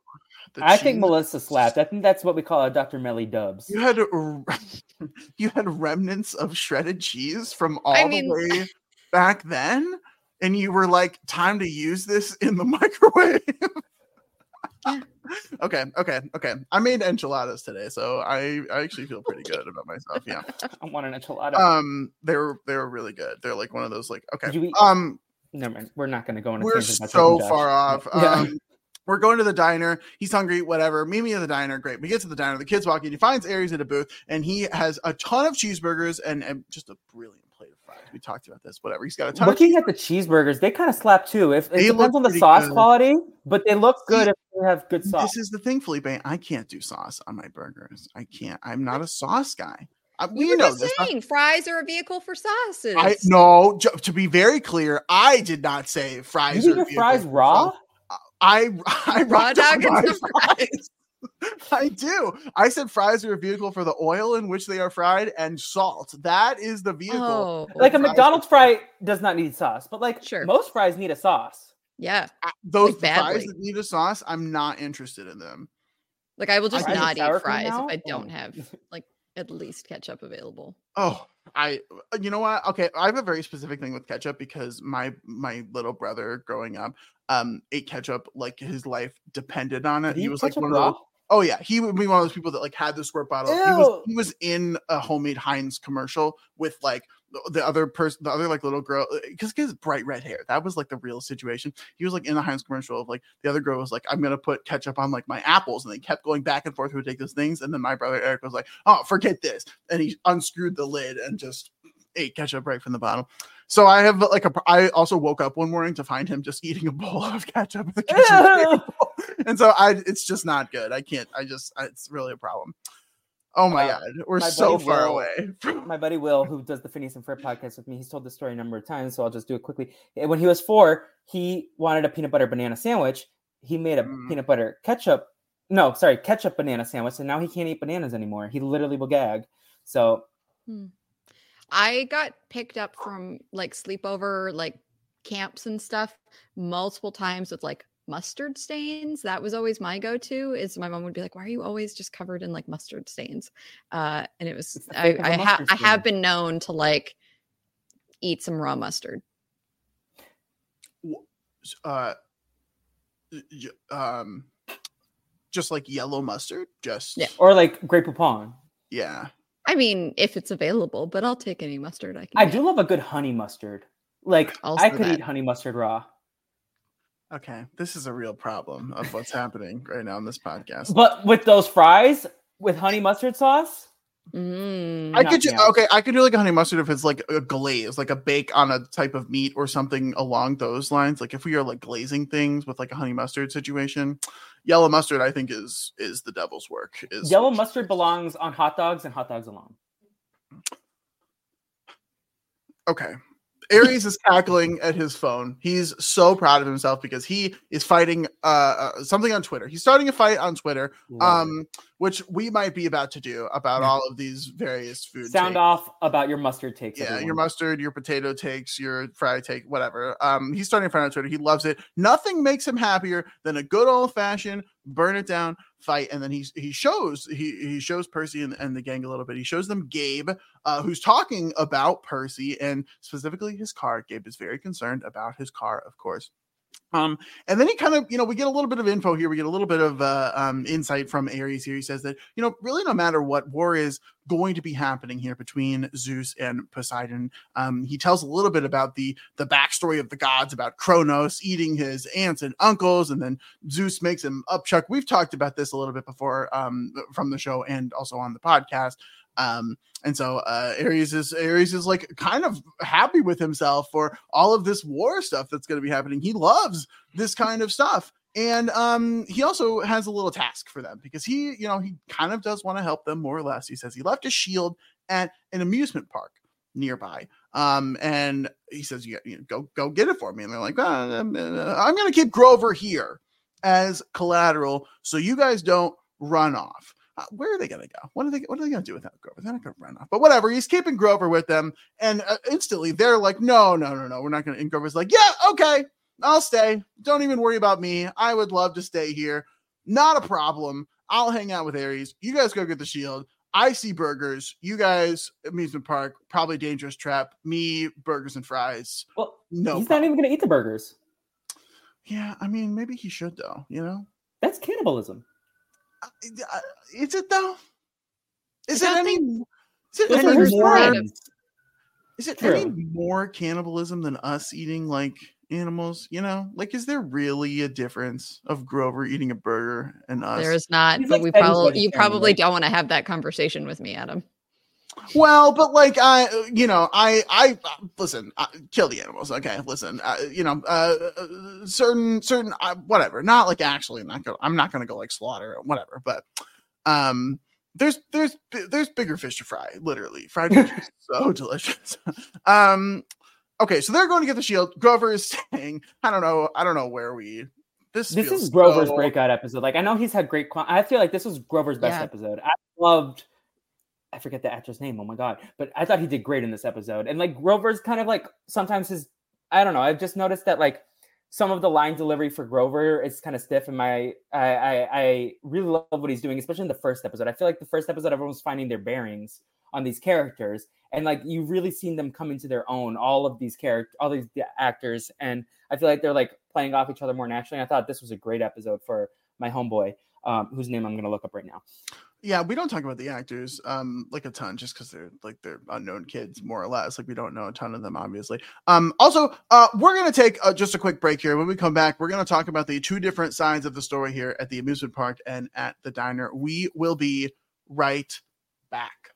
I think Melissa slapped. I think that's what we call a Dr. Melly Dubs. You had remnants of shredded cheese from the way back then, and you were like, time to use this in the microwave. Okay. I made enchiladas today, so I actually feel pretty good about myself. Yeah, I want an enchilada. They were really good. They're like one of those like Never mind. We're not going to go into. We're so far off. We're going to the diner. He's hungry. Whatever. Meet me at the diner. Great. We get to the diner. The kid's walking. He finds Ares at a booth, and he has a ton of cheeseburgers and just a brilliant plate of fries. We talked about this. Whatever. He's got a ton. Looking at the cheeseburgers, they kind of slap too. If it depends on the sauce quality, but they look good if they have good sauce. This is the thing, Felipe. I can't do sauce on my burgers. I can't. I'm not a sauce guy. You know this. Fries are a vehicle for sauces. To be very clear, I did not say fries. You eat your fries raw? I raw dog into fries. I do. I said fries are a vehicle for the oil in which they are fried and salt. That is the vehicle. Oh. Like a McDonald's fry does not need sauce, but like most fries need a sauce. Yeah, those fries that need a sauce, I'm not interested in them. Like I will just not eat fries if I don't have like. At least ketchup available. Oh, you know what? Okay, I have a very specific thing with ketchup because my little brother growing up ate ketchup like his life depended on it. He was like one of those. Oh yeah, he would be one of those people that like had the squirt bottle. He was in a homemade Heinz commercial with like the other like little girl because he has bright red hair. That was like the real situation. He was like in a Heinz commercial of like the other girl was like, I'm gonna put ketchup on like my apples, and they kept going back and forth with ridiculous things. And then my brother Eric was like, oh, forget this, and he unscrewed the lid and just ate ketchup right from the bottle. So I have like I also woke up one morning to find him just eating a bowl of ketchup in the kitchen. And so it's just not good. I can't. It's really a problem. Oh my God, we're so far away. My buddy Will, who does the Phineas and Ferb podcast with me, he's told this story a number of times, so I'll just do it quickly. When he was 4, he wanted a peanut butter banana sandwich. He made a peanut butter ketchup banana sandwich, and now he can't eat bananas anymore. He literally will gag. So. I got picked up from like sleepover, like camps and stuff multiple times with like mustard stains. That was always my go-to is my mom would be like, why are you always just covered in like mustard stains? And it was, I have been known to like eat some raw mustard. Just like yellow mustard, just. Yeah. Or like grape poupon. Yeah. I mean, if it's available, but I'll take any mustard I can. I do love a good honey mustard. Like, also I could eat honey mustard raw. Okay, this is a real problem of what's happening right now in this podcast. But with those fries with honey mustard sauce, I could do like a honey mustard if it's like a glaze, like a bake on a type of meat or something along those lines. Like if we are like glazing things with like a honey mustard situation, yellow mustard I think is the devil's work. Yellow mustard belongs on hot dogs and hot dogs alone. Okay. Ares is cackling at his phone. He's so proud of himself because he is fighting something on Twitter. He's starting a fight on Twitter, which we might be about to do about all of these various food. Sound takes. Off about your mustard takes. Yeah, everyone. Your mustard, your potato takes, your fry take, whatever. He's starting a fight on Twitter. He loves it. Nothing makes him happier than a good old fashioned burn it down fight. And then he shows Percy and the gang a little bit. He shows them Gabe, who's talking about Percy and specifically his car. Gabe is very concerned about his car, of course. And then he kind of, we get a little bit of info here. We get a little bit of insight from Ares here. He says that, really no matter what, war is going to be happening here between Zeus and Poseidon. He tells a little bit about the backstory of the gods, about Kronos eating his aunts and uncles, and then Zeus makes him upchuck. We've talked about this a little bit before from the show and also on the podcast. And so Ares is like kind of happy with himself for all of this war stuff that's going to be happening. He loves this kind of stuff. And he also has a little task for them because he kind of does want to help them more or less. He says he left a shield at an amusement park nearby. And he says, go get it for me. And they're like, I'm going to keep Grover here as collateral so you guys don't run off. Where are they going to go? What are they going to do without Grover? They're not going to run off. But whatever, he's keeping Grover with them. And instantly they're like, no, we're not going to. And Grover's like, yeah, okay, I'll stay. Don't even worry about me. I would love to stay here. Not a problem. I'll hang out with Ares. You guys go get the shield. I see burgers. You guys, amusement park, probably dangerous trap. Me, burgers and fries. Well, no, he's not even going to eat the burgers. Yeah, I mean, maybe he should though, That's cannibalism. Is it though? Is it any? Is it any more cannibalism than us eating like animals? Like is there really a difference of Grover eating a burger and us? There is not. He's but like you probably don't want to have that conversation with me, Adam. Well, but like I listen. Kill the animals, okay? Listen, certain, whatever. Not like actually, I'm not gonna go like slaughter, or whatever. But there's bigger fish to fry. Literally, fried fish is so delicious. Okay, so they're going to get the shield. Grover is saying, I don't know where we. This is Grover's breakout episode. Like I know he's had great. I feel like this was Grover's best episode. I forget the actor's name. Oh my God. But I thought he did great in this episode. And like Grover's kind of like sometimes I've just noticed that like some of the line delivery for Grover is kind of stiff. And I really love what he's doing, especially in the first episode. I feel like the first episode, everyone's finding their bearings on these characters. And like, you've really seen them come into their own, all of these characters, all these actors. And I feel like they're like playing off each other more naturally. And I thought this was a great episode for my homeboy, whose name I'm going to look up right now. Yeah, we don't talk about the actors like a ton just because they're unknown kids more or less. Like we don't know a ton of them, obviously. Also, we're going to take just a quick break here. When we come back, we're going to talk about the two different sides of the story here at the amusement park and at the diner. We will be right back.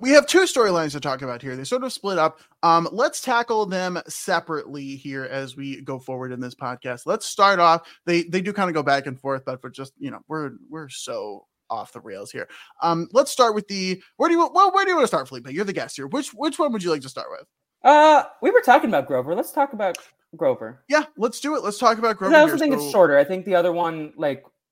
We have two storylines to talk about here. They sort of split up. Let's tackle them separately here as we go forward in this podcast. Let's start off. They do kind of go back and forth, but we're so off the rails here. Let's start with where do you want to start, Felipe? You're the guest here. Which one would you like to start with? We were talking about Grover. Let's talk about Grover. Yeah, let's do it. Let's talk about Grover. I also think it's shorter. I think the other one,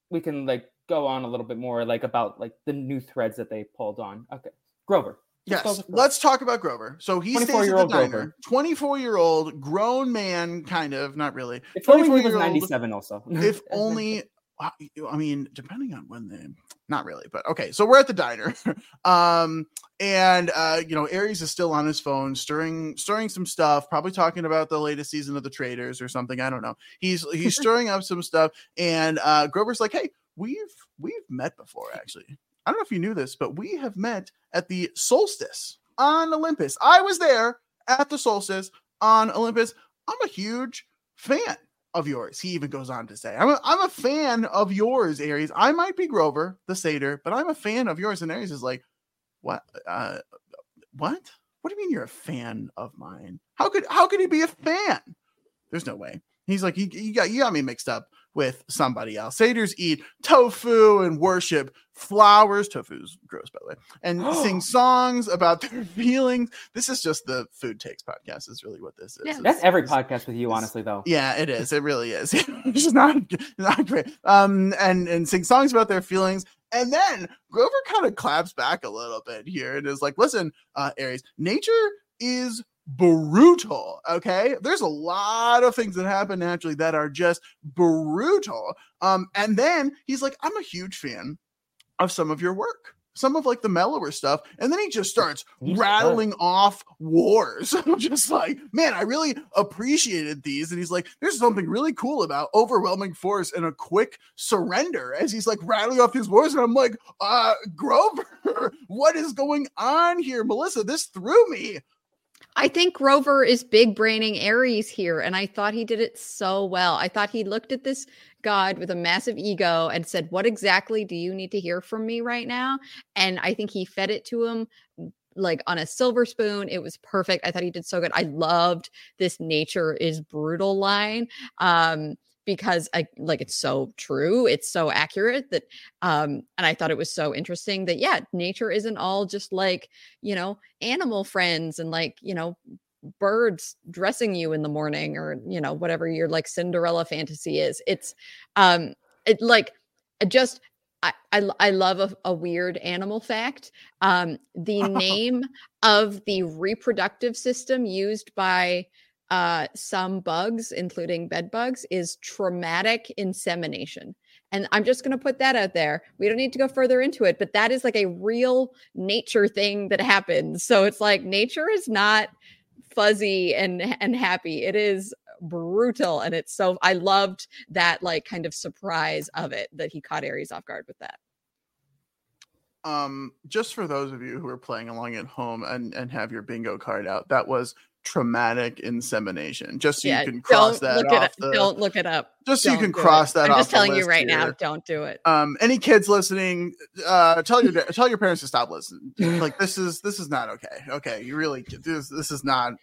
we can go on a little bit more, about the new threads that they pulled on. Okay. Grover. Yes. Let's talk about Grover. So he stays at the diner. 24-year-old grown man, kind of, not really. If only he was 97 also. If only, I mean, depending on when they, not really, but okay. So we're at the diner. Ares is still on his phone, stirring some stuff, probably talking about the latest season of The Traders or something. I don't know. He's stirring up some stuff, and Grover's like, hey, we've met before, actually. I don't know if you knew this, but we have met at the solstice on Olympus. I was there at the solstice on Olympus. I'm a huge fan of yours. He even goes on to say, I'm a fan of yours, Ares. I might be Grover the satyr, but I'm a fan of yours. And Ares is like, what? What? What do you mean you're a fan of mine? How could he be a fan? There's no way. He's like, you got me mixed up with somebody else. Satyrs eat tofu and worship flowers. Tofu's gross, by the way. And sing songs about their feelings. This is just the Food Takes podcast is really what this is. Yeah, that's every podcast with you, honestly, though. Yeah, it is. It really is. It's just not great. And sing songs about their feelings. And then Grover kind of claps back a little bit here and is like, listen, Ares, nature is brutal. Okay, there's a lot of things that happen naturally that are just brutal. And then he's like, I'm a huge fan of some of your work, some of the mellower stuff. And then he just starts rattling off wars. I'm just like, man, I really appreciated these. And he's like, there's something really cool about overwhelming force and a quick surrender, as he's rattling off his wars. And I'm like, Grover, what is going on here? Melissa, this threw me. I think Grover is big braining Ares here, and I thought he did it so well. I thought he looked at this god with a massive ego and said, what exactly do you need to hear from me right now? And I think he fed it to him on a silver spoon. It was perfect. I thought he did so good. I loved this nature is brutal line because it's so true. It's so accurate that and I thought it was so interesting that, yeah, nature isn't all just animal friends and birds dressing you in the morning or, whatever your Cinderella fantasy is. It's I love a weird animal fact. The name of the reproductive system used by some bugs, including bed bugs, is traumatic insemination. And I'm just going to put that out there. We don't need to go further into it, but that is a real nature thing that happens. So it's nature is not fuzzy and happy. It is brutal. And it's so, I loved that kind of surprise of it, that he caught Ares off guard with that. Just for those of you who are playing along at home and have your bingo card out, that was traumatic insemination, just so you can cross that off. Don't look it up. Just so you can cross that off. I'm just telling you right now, don't do it. Any kids listening, tell your parents to stop listening. This is not okay. Okay, you really, this is not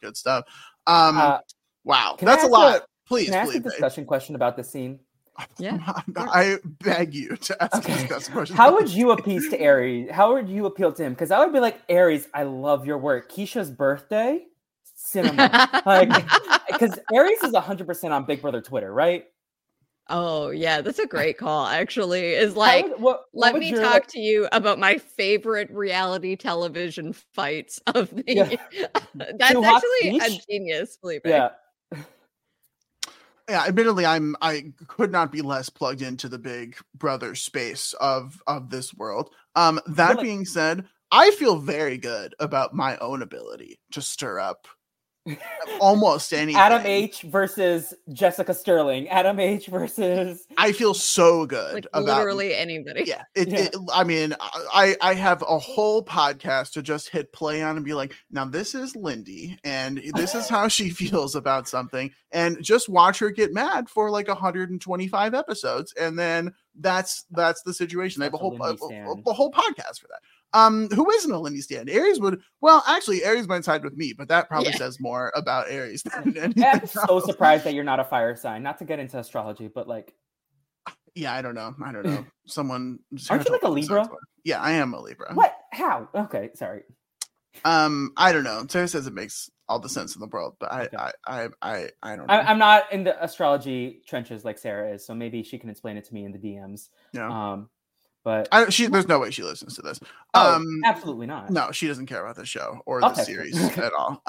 good stuff. Wow, that's a lot. Please, can I ask a discussion question about this scene? Yeah, I beg you to ask this question. How would you appeal to Ares? How would you appeal to him? Because I would be like, Ares, I love your work. Keisha's birthday. Cinema, because Ares is 100% on Big Brother Twitter, right? Oh yeah, that's a great call. Actually, is like, let me talk to you about my favorite reality television fights of the. Yeah. That's actually a genius, Felipe. Yeah. Yeah, admittedly, I could not be less plugged into the Big Brother space of this world. That being said, I feel very good about my own ability to stir up almost anything. Adam H versus Jessica Sterling. Adam H versus. I feel so good about literally anybody. Yeah, I mean, I have a whole podcast to just hit play on and be like, now this is Lindy, and this is how she feels about something, and just watch her get mad for like 125 episodes, and then that's the situation. That's I have a whole podcast for that. Who isn't a Lindy stand? Aries would. Well, actually, Aries might side with me, but that probably says more about Aries than anything. I'm so surprised that you're not a fire sign. Not to get into astrology, but like, yeah, I don't know. Someone aren't you like a Libra? Yeah, I am a Libra. What? How? Okay, sorry. I don't know. Sarah says it makes all the sense in the world, but I don't know. I'm not in the astrology trenches like Sarah is, so maybe she can explain it to me in the DMs. Yeah. But there's no way she listens to this. Absolutely not. No, she doesn't care about the show or the series at all.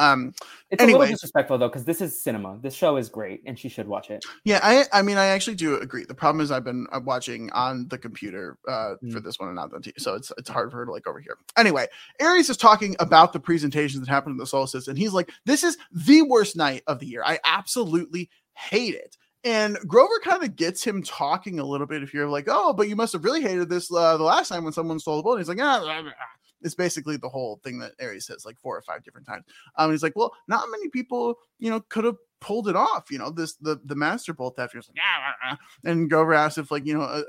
It's a little disrespectful though, because this is cinema. This show is great, and she should watch it. Yeah, I mean, I actually do agree. The problem is I've been watching on the computer for this one and not on TV, so it's hard for her to like overhear. Anyway, Aries is talking about the presentations that happened in the solstice, and he's like, "This is the worst night of the year. I absolutely hate it." And Grover kind of gets him talking a little bit. If you're like, oh, but you must have really hated this the last time when someone stole the boat. And he's like, it's basically the whole thing that Ares says like 4 or 5 different times. And he's like, well, not many people, could have pulled it off. The master bolt theft. You're like, and Grover asks if like, has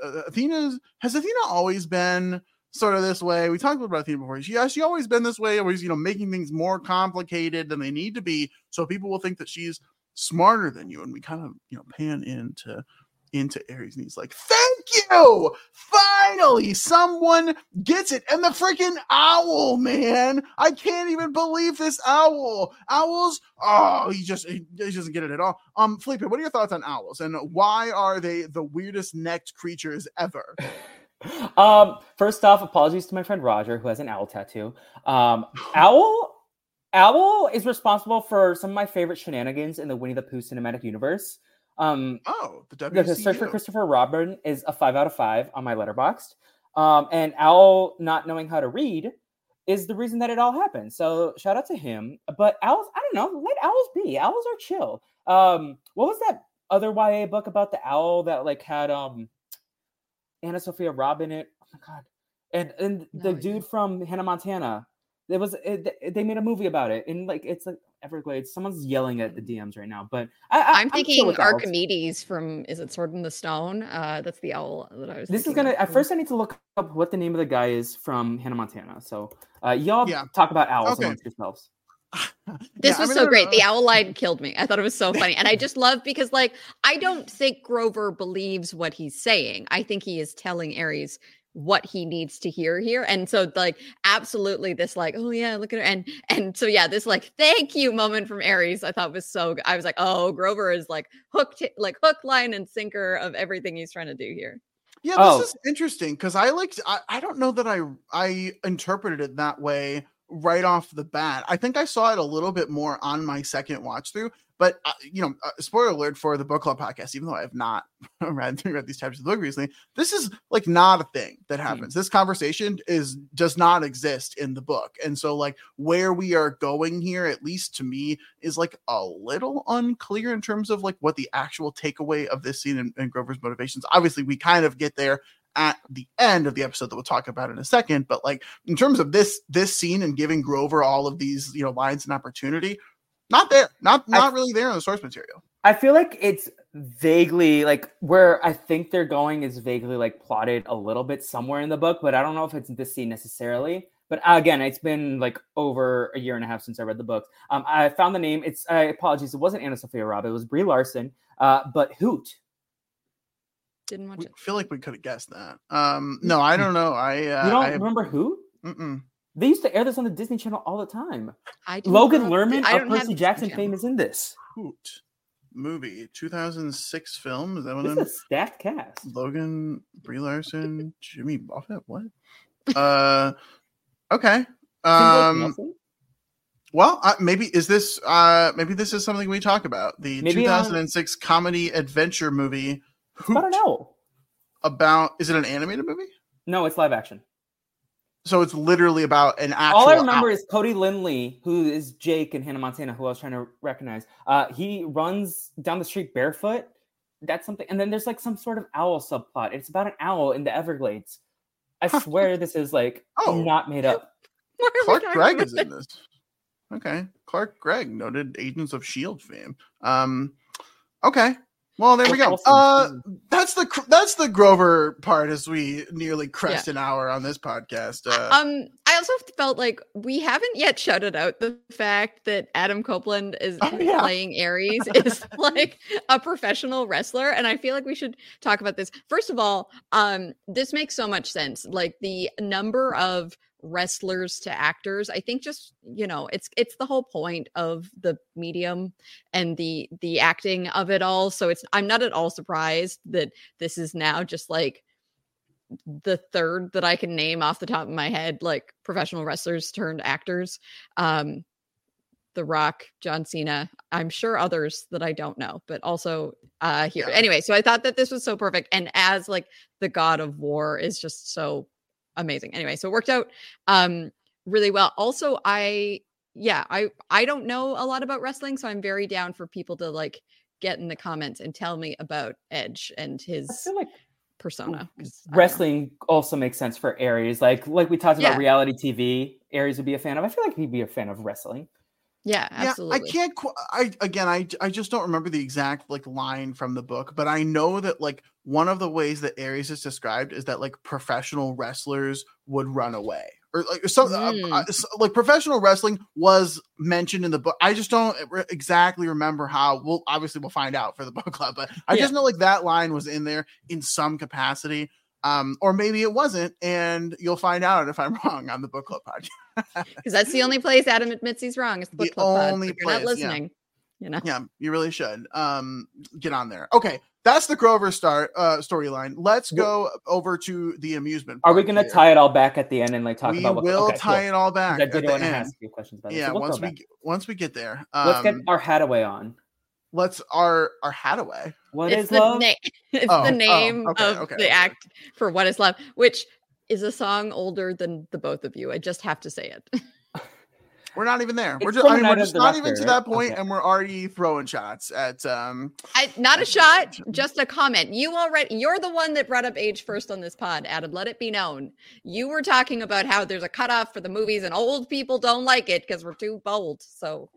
Athena always been sort of this way? We talked about Athena before. She always been this way, always, making things more complicated than they need to be, so people will think that she's smarter than you. And we kind of pan into Aries, and he's like, thank you, finally someone gets it. And the freaking owl, man, I can't even believe this owls. Oh, he doesn't get it at all. Felipe, what are your thoughts on owls, and why are they the weirdest necked creatures ever? First off, apologies to my friend Roger, who has an owl tattoo. Owl is responsible for some of my favorite shenanigans in the Winnie the Pooh cinematic universe. The WCU. The search for Christopher Robin is a 5 out of 5 on my Letterboxd. And Owl not knowing how to read is the reason that it all happened. So shout out to him. But owls, I don't know. Let owls be. Owls are chill. What was that other YA book about the owl that like had Anna Sophia Robb in it? Oh my god! And the dude from Hannah Montana. They made a movie about it, and like it's like Everglades. Someone's yelling at the DMs right now, but I'm thinking Archimedes from is it Sword in the Stone? That's the owl that I was. This is gonna. At first, I need to look up what the name of the guy is from Hannah Montana. So y'all talk about owls amongst yourselves. This was so great. The owl line killed me. I thought it was so funny. And I just love because like I don't think Grover believes what he's saying. I think he is telling Aries what he needs to hear here. And so like absolutely this like, oh yeah, look at her. And so yeah, this like thank you moment from Aries I thought was so good. I was like, oh, Grover is like hooked, like hook, line and sinker of everything he's trying to do here. Yeah, this is interesting because I don't know that I interpreted it that way right off the bat. I think I saw it a little bit more on my second watch through. But, spoiler alert for the book club podcast, even though I have not read these types of books recently, this is like not a thing that happens. This conversation does not exist in the book. And so like where we are going here, at least to me, is like a little unclear in terms of like what the actual takeaway of this scene and Grover's motivations. Obviously, we kind of get there at the end of the episode that we'll talk about in a second. But like in terms of this scene and giving Grover all of these, lines and opportunity, not there, not really there in the source material. I feel like it's vaguely like where I think they're going is vaguely like plotted a little bit somewhere in the book, but I don't know if it's this scene necessarily. But again, it's been like over a year and a half since I read the book. I found the name. Apologies, it wasn't Anna Sophia Robb. It was Brie Larson. But Hoot. Didn't watch it. I feel like we could have guessed that. No, I don't know. You don't remember Hoot? Mm-mm. They used to air this on the Disney Channel all the time. Logan Lerman of Percy Jackson fame is in this. Hoot. movie. 2006 film. Is that one? This is a stacked cast. Logan, Brie Larson, Jimmy Buffett. What? Okay. Well, maybe this is something we talk about. The maybe 2006 comedy adventure movie. Hooped. I don't know. Is it an animated movie? No, it's live action. So it's literally about an actual. All I remember is Cody Lindley, who is Jake in Hannah Montana, who I was trying to recognize. He runs down the street barefoot. That's something. And then there's like some sort of owl subplot. It's about an owl in the Everglades. I swear this is like not made up. Clark Gregg is in this. Okay. Clark Gregg, noted Agents of S.H.I.E.L.D. fame. Okay. Well, there we go. That's the Grover part, as we nearly crest an hour on this podcast. I also felt like we haven't yet shouted out the fact that Adam Copeland is playing Ares is like a professional wrestler, and I feel like we should talk about this. First of all, this makes so much sense. Like the number of wrestlers to actors, I think just, you know, it's the whole point of the medium and the acting of it all. So I'm not at all surprised that this is now just like the third that I can name off the top of my head, like professional wrestlers turned actors. The Rock, John Cena, I'm sure others that I don't know, but also here. Anyway, so I thought that this was so perfect. And as like the god of war is just so amazing. Anyway, so it worked out really well. Also, I don't know a lot about wrestling, so I'm very down for people to like get in the comments and tell me about Edge and his persona. Wrestling also makes sense for Ares. Like we talked about reality TV, Ares would be a fan of. I feel like he'd be a fan of wrestling. Yeah, absolutely. Yeah, I just don't remember the exact like line from the book, but I know that like one of the ways that Ares is described is that like professional wrestlers would run away, or like like professional wrestling was mentioned in the book. I just don't exactly remember how. Well, obviously we'll find out for the book club, but I just know like that line was in there in some capacity. Or maybe it wasn't, and you'll find out if I'm wrong on the book club podcast. Because that's the only place Adam admits he's wrong. It's the book club only pod. If you're not listening, you know. Yeah, you really should. Get on there. Okay, that's the Grover storyline. Let's go over to the amusement park. Are we going to tie it all back at the end and like talk about what? We will tie it all back. I did want to ask you questions about it. Yeah, so once we get there, let's get our Hathaway on. Let's our Hathaway. What is love? It's the name of the act for What Is Love, which is a song older than the both of you. I just have to say it. We're not even there. We're just not even to that point, and we're already throwing shots at not a shot, just a comment. You're the one that brought up age first on this pod, Adam. Let it be known. You were talking about how there's a cutoff for the movies, and old people don't like it because we're too bold. So.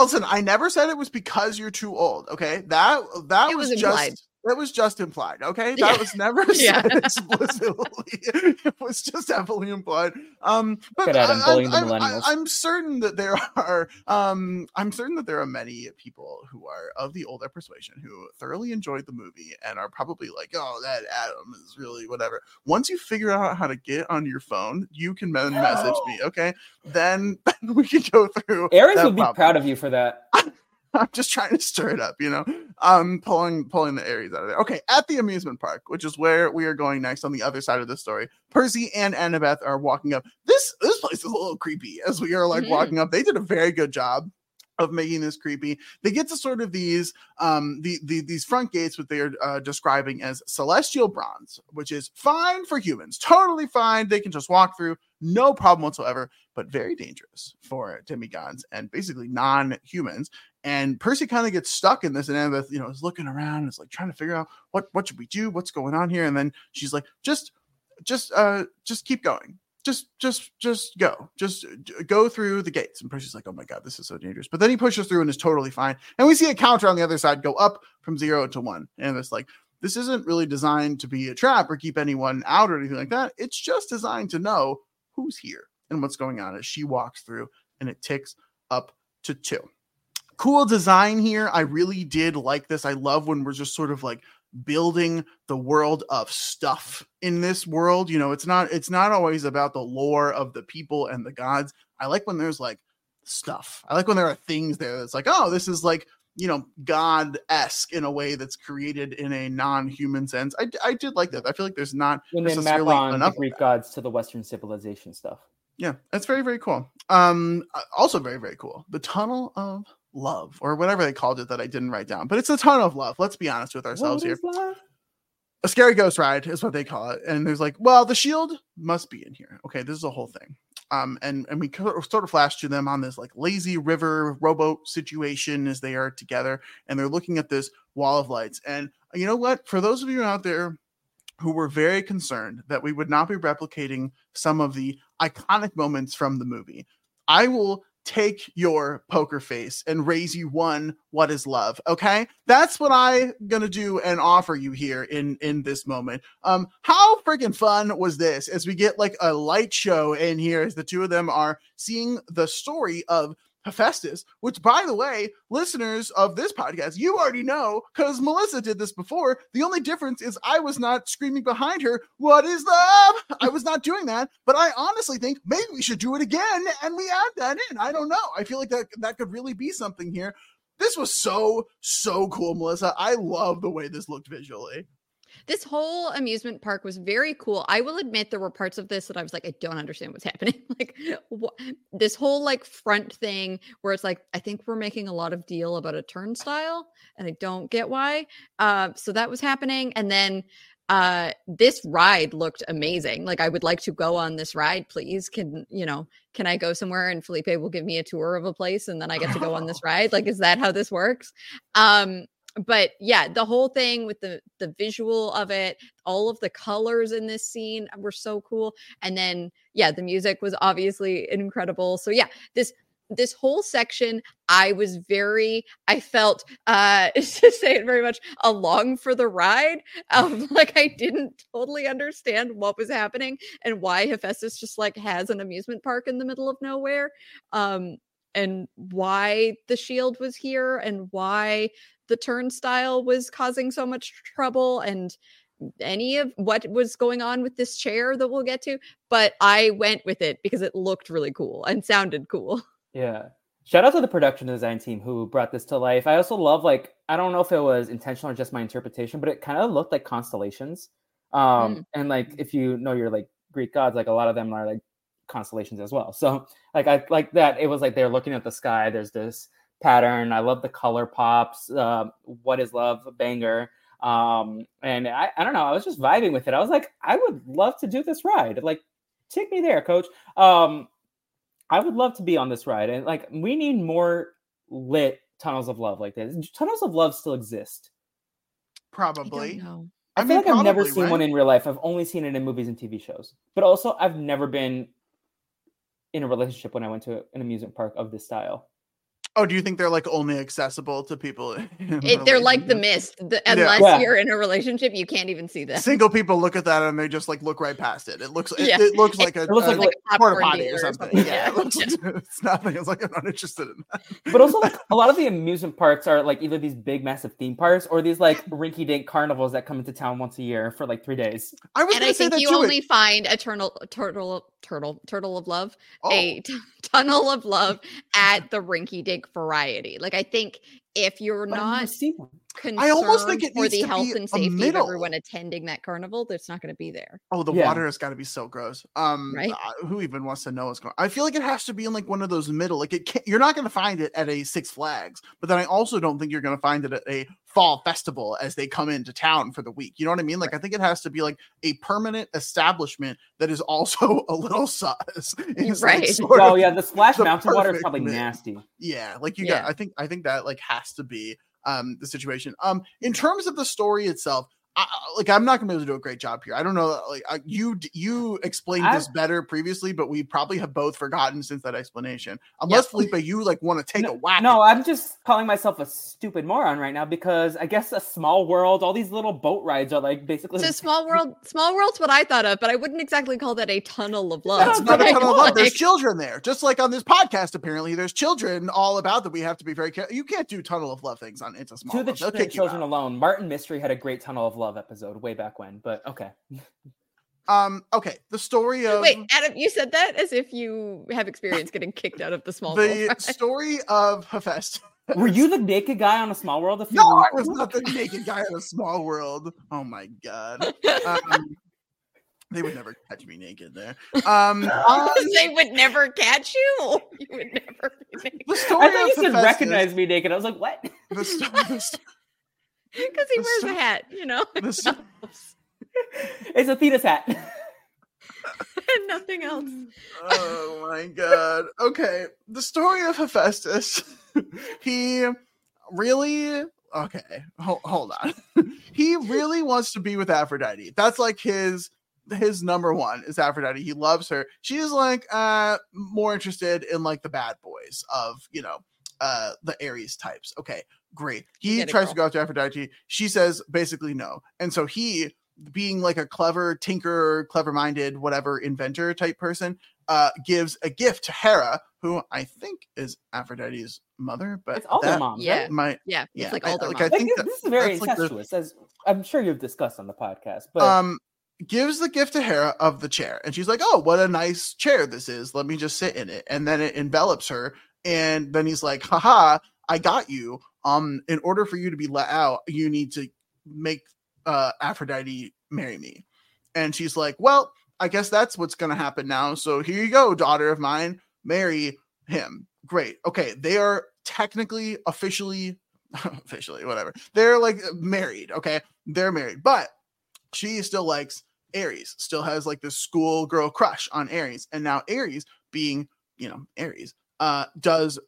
Listen, I never said it was because you're too old. Okay, that was just implied. That was just implied. Okay, that was never said explicitly. It was just heavily implied. But I'm certain that there are. I'm certain that there are many people who are of the older persuasion who thoroughly enjoyed the movie and are probably like, "Oh, that Adam is really whatever." Once you figure out how to get on your phone, you can message me. Okay, then we can go through. Ares would be proud of you for that. I'm just trying to stir it up, you know. Pulling the Ares out of there. Okay, at the amusement park, which is where we are going next on the other side of the story. Percy and Annabeth are walking up. This place is a little creepy as we are like walking up. They did a very good job of making this creepy. They get to sort of these these front gates, what they are describing as celestial bronze, which is fine for humans, totally fine. They can just walk through, no problem whatsoever, but very dangerous for demigods and basically non-humans. And Percy kind of gets stuck in this, and Annabeth, you know, is looking around and is like trying to figure out what should we do, what's going on here. And then she's like, just keep going. Just go. Just go through the gates. And Percy's like, oh my God, this is so dangerous. But then he pushes through and is totally fine. And we see a counter on the other side go up from 0 to 1. And it's like, this isn't really designed to be a trap or keep anyone out or anything like that. It's just designed to know who's here and what's going on as she walks through, and it ticks up to 2. Cool design here. I really did like this. I love when we're just sort of like building the world of stuff in this world. You know, it's not always about the lore of the people and the gods. I like when there's like stuff. I like when there are things there that's like, oh, this is like you know, God-esque in a way that's created in a non-human sense. I did like that. I feel like there's not necessarily enough. When they map on the Greek gods to the Western civilization stuff. Yeah, that's very, very cool. Also very, very cool. The Tunnel of Love, or whatever they called it that I didn't write down. But it's the Tunnel of Love. Let's be honest with ourselves here. Love? A scary ghost ride is what they call it. And there's like, well, the shield must be in here. Okay, this is the whole thing. And we sort of flash to them on this like lazy river rowboat situation as they are together. And they're looking at this wall of lights. And you know what? For those of you out there who were very concerned that we would not be replicating some of the iconic moments from the movie, I will take your poker face and raise you one what is love, okay? That's what I'm gonna do and offer you here in this moment. How freaking fun was this as we get like a light show in here as the two of them are seeing the story of Hephaestus, which, by the way, listeners of this podcast, you already know because Melissa did this before. The only difference is I was not screaming behind her, "What is love?" I was not doing that, but I honestly think maybe we should do it again and we add that in. I don't know. I feel like that could really be something here. This was so, so cool, Melissa. I love the way this looked visually. This whole amusement park was very cool. I will admit there were parts of this that I was like, I don't understand what's happening. Like this whole like front thing where it's like, I think we're making a lot of deal about a turnstile and I don't get why. So that was happening. And then this ride looked amazing. Like, I would like to go on this ride, please. Can I go somewhere and Felipe will give me a tour of a place and then I get to go on this ride? Like, is that how this works? But yeah, the whole thing with the visual of it, all of the colors in this scene were so cool. And then, yeah, the music was obviously incredible. So yeah, this whole section, I felt, to say it very much, along for the ride. Like, I didn't totally understand what was happening and why Hephaestus just like has an amusement park in the middle of nowhere. And why the shield was here and why the turnstile was causing so much trouble and any of what was going on with this chair that we'll get to. But I went with it because it looked really cool and sounded cool. Yeah. Shout out to the production design team who brought this to life. I also love, like, I don't know if it was intentional or just my interpretation, but it kind of looked like constellations. And like, if you know your like Greek gods, like a lot of them are like constellations as well. So like, I like that. It was like, they're looking at the sky. There's this pattern. I love the color pops. What is love? A banger. And I don't know. I was just vibing with it. I was like, I would love to do this ride. Like, take me there, coach. I would love to be on this ride. And like, we need more lit tunnels of love like this. Tunnels of love still exist. Probably. I don't know. I feel like probably, I've never seen one in real life. I've only seen it in movies and TV shows. But also, I've never been in a relationship when I went to an amusement park of this style. Oh, do you think they're like only accessible to people? They're like The Mist. Unless you're in a relationship, you can't even see them. Single people look at that and they just like look right past it. It looks like a porta potty or something. Yeah, it's nothing. It's like, I'm not interested in that. But also, like, a lot of the amusement parks are like either these big, massive theme parks or these like rinky-dink carnivals that come into town once a year for like 3 days. I think you only find a turtle of love, a tunnel of love at the rinky-dink variety. Like, I think if you're not concerned for the health and safety of everyone attending that carnival, that's not going to be there. Oh, the water has got to be so gross. Right? Who even wants to know what's going on? I feel like it has to be in like one of those middle. Like, you're not going to find it at a Six Flags, but then I also don't think you're going to find it at a fall festival as they come into town for the week. You know what I mean? Like, I think it has to be like a permanent establishment that is also a little sus. Right. Like, oh yeah, the splash mountain water is probably nasty. Yeah, like got. I think that like has to be the situation. In terms of the story itself, I'm not gonna be able to do a great job here. I don't know. Like, you explained this better previously, but we probably have both forgotten since that explanation. Unless Felipe, you like want to take a whack. No, I'm just calling myself a stupid moron right now because I guess a Small World, all these little boat rides are like basically. So Small World's what I thought of, but I wouldn't exactly call that a tunnel of love. It's not a tunnel of love. There's children there, just like on this podcast. Apparently, there's children all about that. We have to be very careful. You can't do tunnel of love things on It's a Small World. To the children alone, Martin Mystery had a great tunnel of love episode way back when, but okay. Okay, the story of... Wait, Adam, you said that as if you have experience getting kicked out of the Small World. The story of Hephaestus Were you the naked guy on A Small World? No, I was not the naked guy on A Small World. Oh my god. They would never catch me naked there. They would never catch you? You would never be naked. I thought you said recognize me naked. I was like, what? Because he wears a hat, you know? It's Athena's hat. And nothing else. Oh my god. Okay. The story of Hephaestus. Hold on. He really wants to be with Aphrodite. That's like his number one is Aphrodite. He loves her. She's like more interested in like the bad boys of, you know, the Ares types. Okay, great. He tries to go after Aphrodite. She says basically no. And so he, being like a clever tinkerer, clever-minded, whatever inventor type person, gives a gift to Hera, who I think is Aphrodite's mother, but it's all their mom. It's like all their mom. This is very incestuous, as I'm sure you've discussed on the podcast. But gives the gift to Hera of the chair, and she's like, "Oh, what a nice chair this is! Let me just sit in it." And then it envelops her, and then he's like, "Haha, I got you. In order for you to be let out, you need to make Aphrodite marry me." And she's like, "Well, I guess that's what's going to happen now. So here you go, daughter of mine. Marry him." Great. Okay. They are technically, officially, whatever. They're like married. Okay. They're married, but she still likes Ares, still has like this schoolgirl crush on Ares. And now Ares, being, you know, Ares, does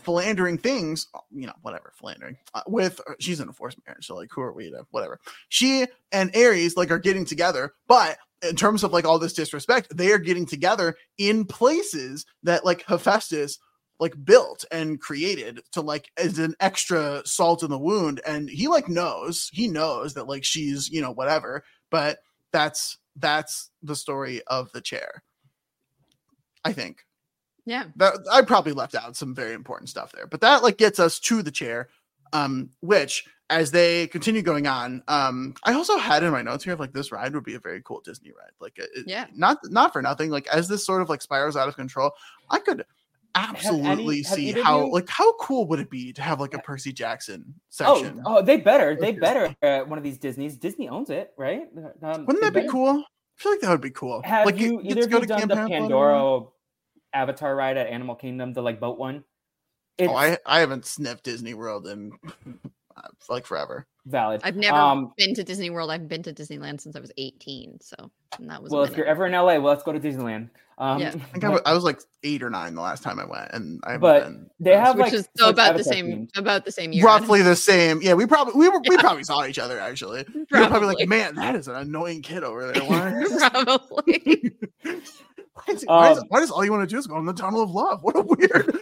philandering things, you know, whatever, philandering with, she's in a forced marriage. So like, who are we to, whatever. She and Ares like are getting together, but in terms of like all this disrespect, they are getting together in places that like Hephaestus like built and created to like as an extra salt in the wound. And he like knows, he knows that like she's, you know, whatever, but that's the story of the chair. I think. Yeah. That, I probably left out some very important stuff there, but that like gets us to the chair, which as they continue going on, I also had in my notes here, like this ride would be a very cool Disney ride. Like, not for nothing. Like as this sort of like spirals out of control, I could absolutely see how like how cool would it be to have like a Percy Jackson section. Oh, they better one of these Disneys. Disney owns it, right? Wouldn't that be cool? I feel like that would be cool. Have like you either go to done the Pandora Avatar ride at Animal Kingdom, the like boat one? I haven't sniffed Disney World in. Like forever. Valid. I've never been to Disney World. I've been to Disneyland since I was 18. So that was. Well, if you're ever in LA, well, let's go to Disneyland. Yeah. I think I was like 8 or 9 the last time I went, and I. But been, they have which like is so about the same team. About the same year. Roughly the same. Yeah, we probably saw each other actually. We were probably like, man, that is an annoying kid over there. Probably. Why does all you want to do is go in the tunnel of love? What a weird.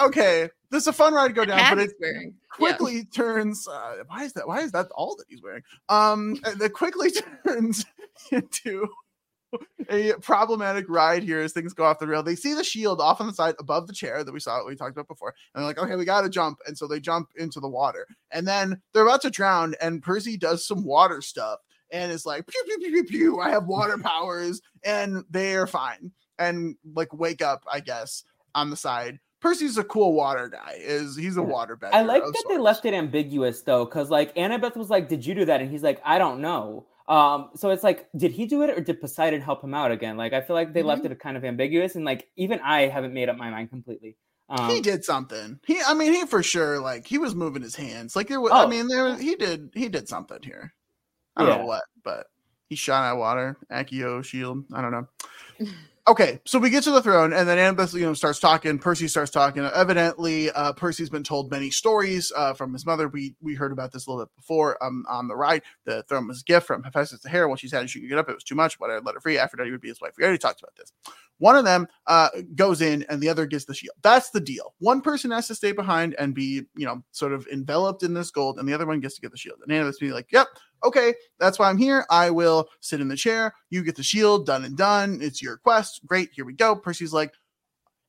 Okay, this is a fun ride to go down, but it quickly turns. Why is that all that he's wearing? That quickly turns into a problematic ride here as things go off the rail. They see the shield off on the side above the chair that we talked about before, and they're like, okay, we gotta jump. And so they jump into the water, and then they're about to drown, and Percy does some water stuff and is like, pew, pew, pew, pew, pew, I have water powers, and they're fine and like wake up, I guess, on the side. Percy's a cool water guy. He's a waterbender. I like that sorts. They left it ambiguous though, because like Annabeth was like, "Did you do that?" And he's like, "I don't know." So it's like, did he do it or did Poseidon help him out again? Like I feel like they left it kind of ambiguous, and like even I haven't made up my mind completely. He did something. He for sure like he was moving his hands. Like there was, he did something here. I don't know what, but he shot at water, Accio shield. I don't know. Okay, so we get to the throne, and then Annabeth, you know, starts talking. Percy starts talking. Evidently, Percy's been told many stories from his mother. We heard about this a little bit before on the ride. The throne was a gift from Hephaestus to Hera. Well, she said she could get up. It was too much. But I let her free. Aphrodite would be his wife. We already talked about this. One of them goes in, and the other gets the shield. That's the deal. One person has to stay behind and be, you know, sort of enveloped in this gold, and the other one gets to get the shield. And Annabeth's being like, yep. Okay, that's why I'm here. I will sit in the chair. You get the shield, done and done. It's your quest. Great, here we go. Percy's like,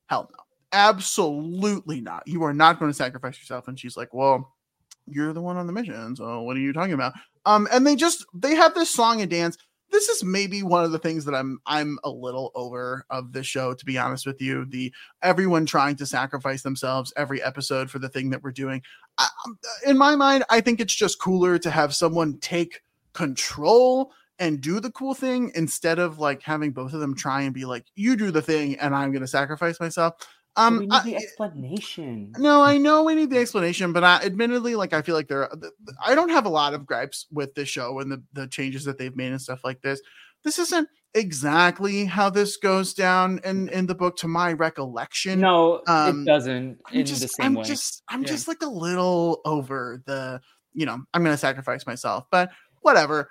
hell no. Absolutely not. You are not going to sacrifice yourself. And she's like, well, you're the one on the mission, so what are you talking about? And they have this song and dance. this is maybe one of the things that I'm a little over of this show, to be honest with you. The everyone trying to sacrifice themselves every episode for the thing that we're doing. In my mind, I think it's just cooler to have someone take control and do the cool thing instead of like having both of them try and be like, you do the thing and I'm going to sacrifice myself. We need the explanation. No, I know we need the explanation, but admittedly, like, I feel like I don't have a lot of gripes with this show and the changes that they've made and stuff like this. This isn't exactly how this goes down in the book, to my recollection. No, it doesn't. I'm just like a little over the, I'm going to sacrifice myself, but whatever.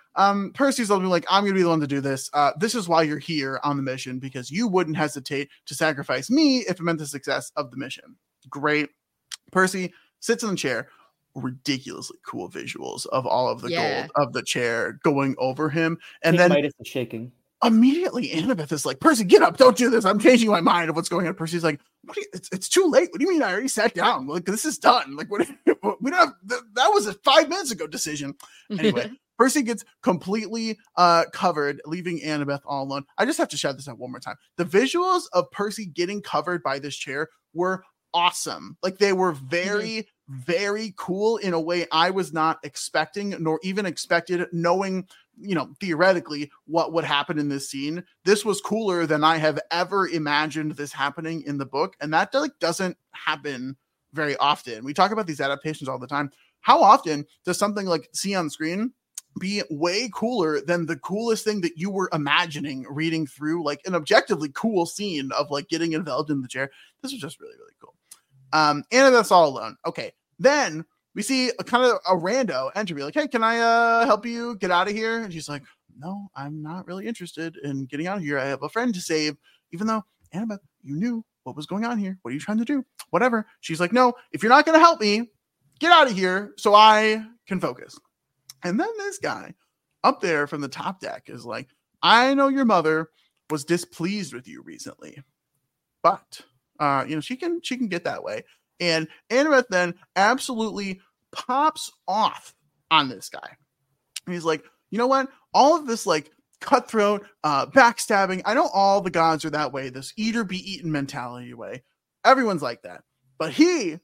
Percy's gonna be like, I'm gonna be the one to do this. This is why you're here on the mission, because you wouldn't hesitate to sacrifice me if it meant the success of the mission. Great. Percy sits in the chair. Ridiculously cool visuals of all of the gold of the chair going over him, and then Midas is shaking. Immediately, Annabeth is like, Percy, get up! Don't do this! I'm changing my mind of what's going on. Percy's like, what it's too late. What do you mean? I already sat down. Like, this is done. Like, what? We don't have, that was a 5 minutes ago decision. Anyway. Percy gets completely covered, leaving Annabeth all alone. I just have to shout this out one more time. The visuals of Percy getting covered by this chair were awesome. Like, they were very, very cool in a way I was not expecting, nor even expected, knowing, theoretically what would happen in this scene. This was cooler than I have ever imagined this happening in the book. And that doesn't happen very often. We talk about these adaptations all the time. How often does something like see on screen be way cooler than the coolest thing that you were imagining reading through, like, an objectively cool scene of, like, getting enveloped in the chair? This was just really, really cool. Annabeth's all alone. Okay. Then we see a rando enter, be like, hey, can I help you get out of here? And she's like, no, I'm not really interested in getting out of here. I have a friend to save, even though, Annabeth, you knew what was going on here. What are you trying to do? Whatever. She's like, no, if you're not going to help me, get out of here so I can focus. And then this guy up there from the top deck is like, I know your mother was displeased with you recently, but, she can get that way. And Annabeth then absolutely pops off on this guy. And he's like, you know what? All of this, like, cutthroat, backstabbing. I know all the gods are that way. This eat or be eaten mentality way. Everyone's like that. But he,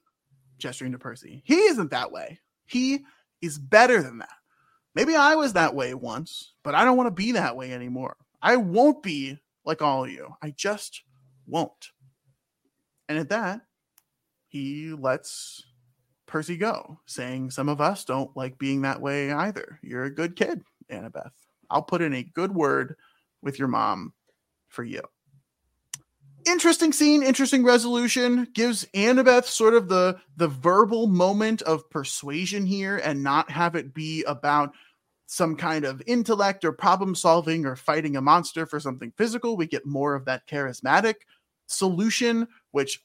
gesturing to Percy, he isn't that way. He is better than that. Maybe I was that way once, but I don't want to be that way anymore. I won't be like all of you. I just won't. And at that, he lets Percy go, saying, some of us don't like being that way either. You're a good kid, Annabeth. I'll put in a good word with your mom for you. Interesting scene, interesting resolution, gives Annabeth sort of the verbal moment of persuasion here, and not have it be about some kind of intellect or problem solving or fighting a monster for something physical. We get more of that charismatic solution, which,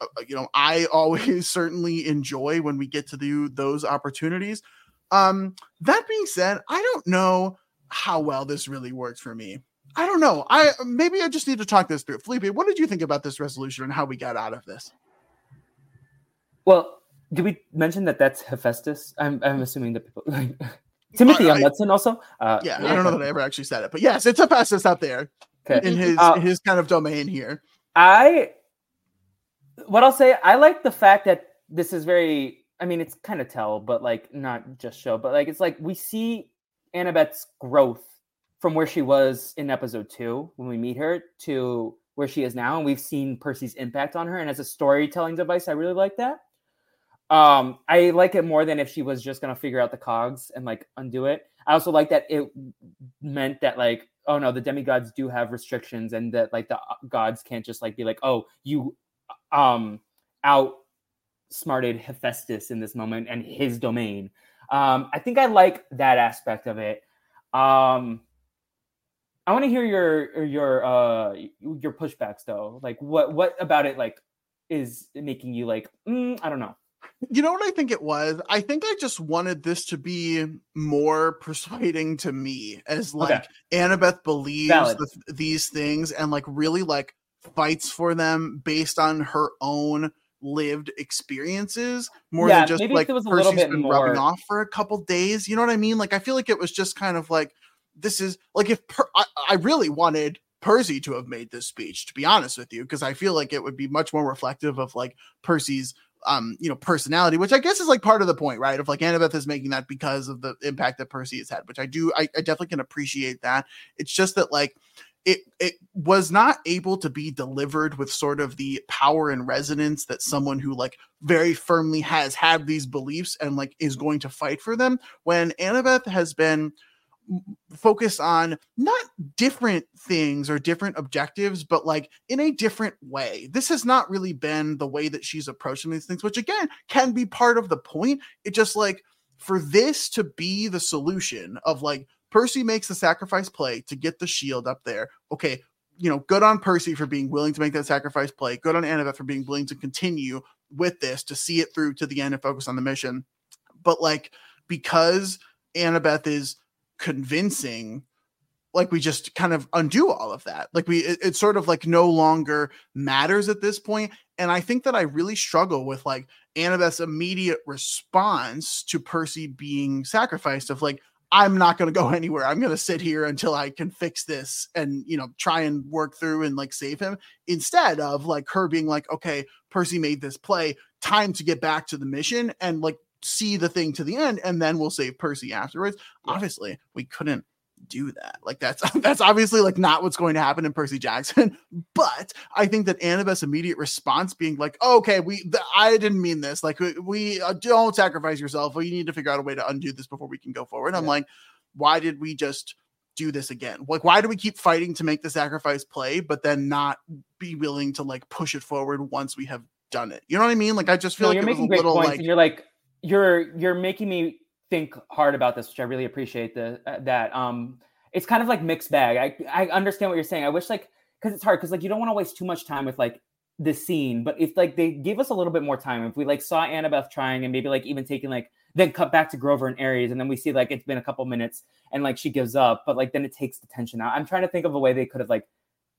I always certainly enjoy when we get to do those opportunities. That being said, I don't know how well this really worked for me. I don't know. I just need to talk this through. Felipe, what did you think about this resolution and how we got out of this? Well, did we mention that that's Hephaestus? I'm assuming that people like Timothy on Hudson also. Yeah, I don't know that I ever actually said it, but yes, it's Hephaestus out there in his kind of domain here. I like the fact that this is very. I mean, it's kind of tell, but like not just show, but like it's like we see Annabeth's growth from where she was in episode 2 when we meet her to where she is now. And we've seen Percy's impact on her. And as a storytelling device, I really like that. I like it more than if she was just going to figure out the cogs and like undo it. I also like that it meant that like, oh no, the demigods do have restrictions, and that like the gods can't just like be like, oh, you outsmarted Hephaestus in this moment and his domain. I think I like that aspect of it. I want to hear your pushbacks though. Like what about it like is making you like, I don't know. You know what I think it was? I think I just wanted this to be more persuading to me as like, okay, Annabeth believes these things and like really like fights for them based on her own lived experiences more than just like Percy's been rubbing off for a couple days. You know what I mean? Like I feel like it was just kind of like, this is like, if I really wanted Percy to have made this speech, to be honest with you, because I feel like it would be much more reflective of like Percy's personality, which I guess is like part of the point, right? Of like Annabeth is making that because of the impact that Percy has had, which I definitely can appreciate that. It's just that like it was not able to be delivered with sort of the power and resonance that someone who like very firmly has had these beliefs and like is going to fight for them, when Annabeth has been focused on not different things or different objectives, but like in a different way. This has not really been the way that she's approaching these things, which again can be part of the point. It just like, for this to be the solution of like Percy makes the sacrifice play to get the shield up there. Okay, you know, good on Percy for being willing to make that sacrifice play. Good on Annabeth for being willing to continue with this, to see it through to the end and focus on the mission. But like, because Annabeth is convincing, like we just kind of undo all of that. Like it's sort of like no longer matters at this point. And I think that I really struggle with like Annabeth's immediate response to Percy being sacrificed of like, I'm not going to go anywhere. I'm going to sit here until I can fix this and, you know, try and work through and like save him, instead of like her being like, okay, Percy made this play, time to get back to the mission and like see the thing to the end, and then we'll save Percy afterwards. Yeah. Obviously we couldn't do that. Like that's obviously like not what's going to happen in Percy Jackson. But I think that Annabeth's immediate response being like, oh, okay, I didn't mean this. Like we don't sacrifice yourself. You need to figure out a way to undo this before we can go forward. Yeah. I'm like, why did we just do this again? Like, why do we keep fighting to make the sacrifice play, but then not be willing to like push it forward once we have done it? You know what I mean? Like, I just feel like you're making great points, like, and you're like, you're making me think hard about this, which I really appreciate it's kind of like mixed bag. I understand what you're saying. I wish like, cause it's hard. Cause like, you don't want to waste too much time with like this scene, but if like, they give us a little bit more time, if we like saw Annabeth trying and maybe like even taking like, then cut back to Grover and Ares. And then we see like, it's been a couple minutes and like, she gives up, but like, then it takes the tension out. I'm trying to think of a way they could have like,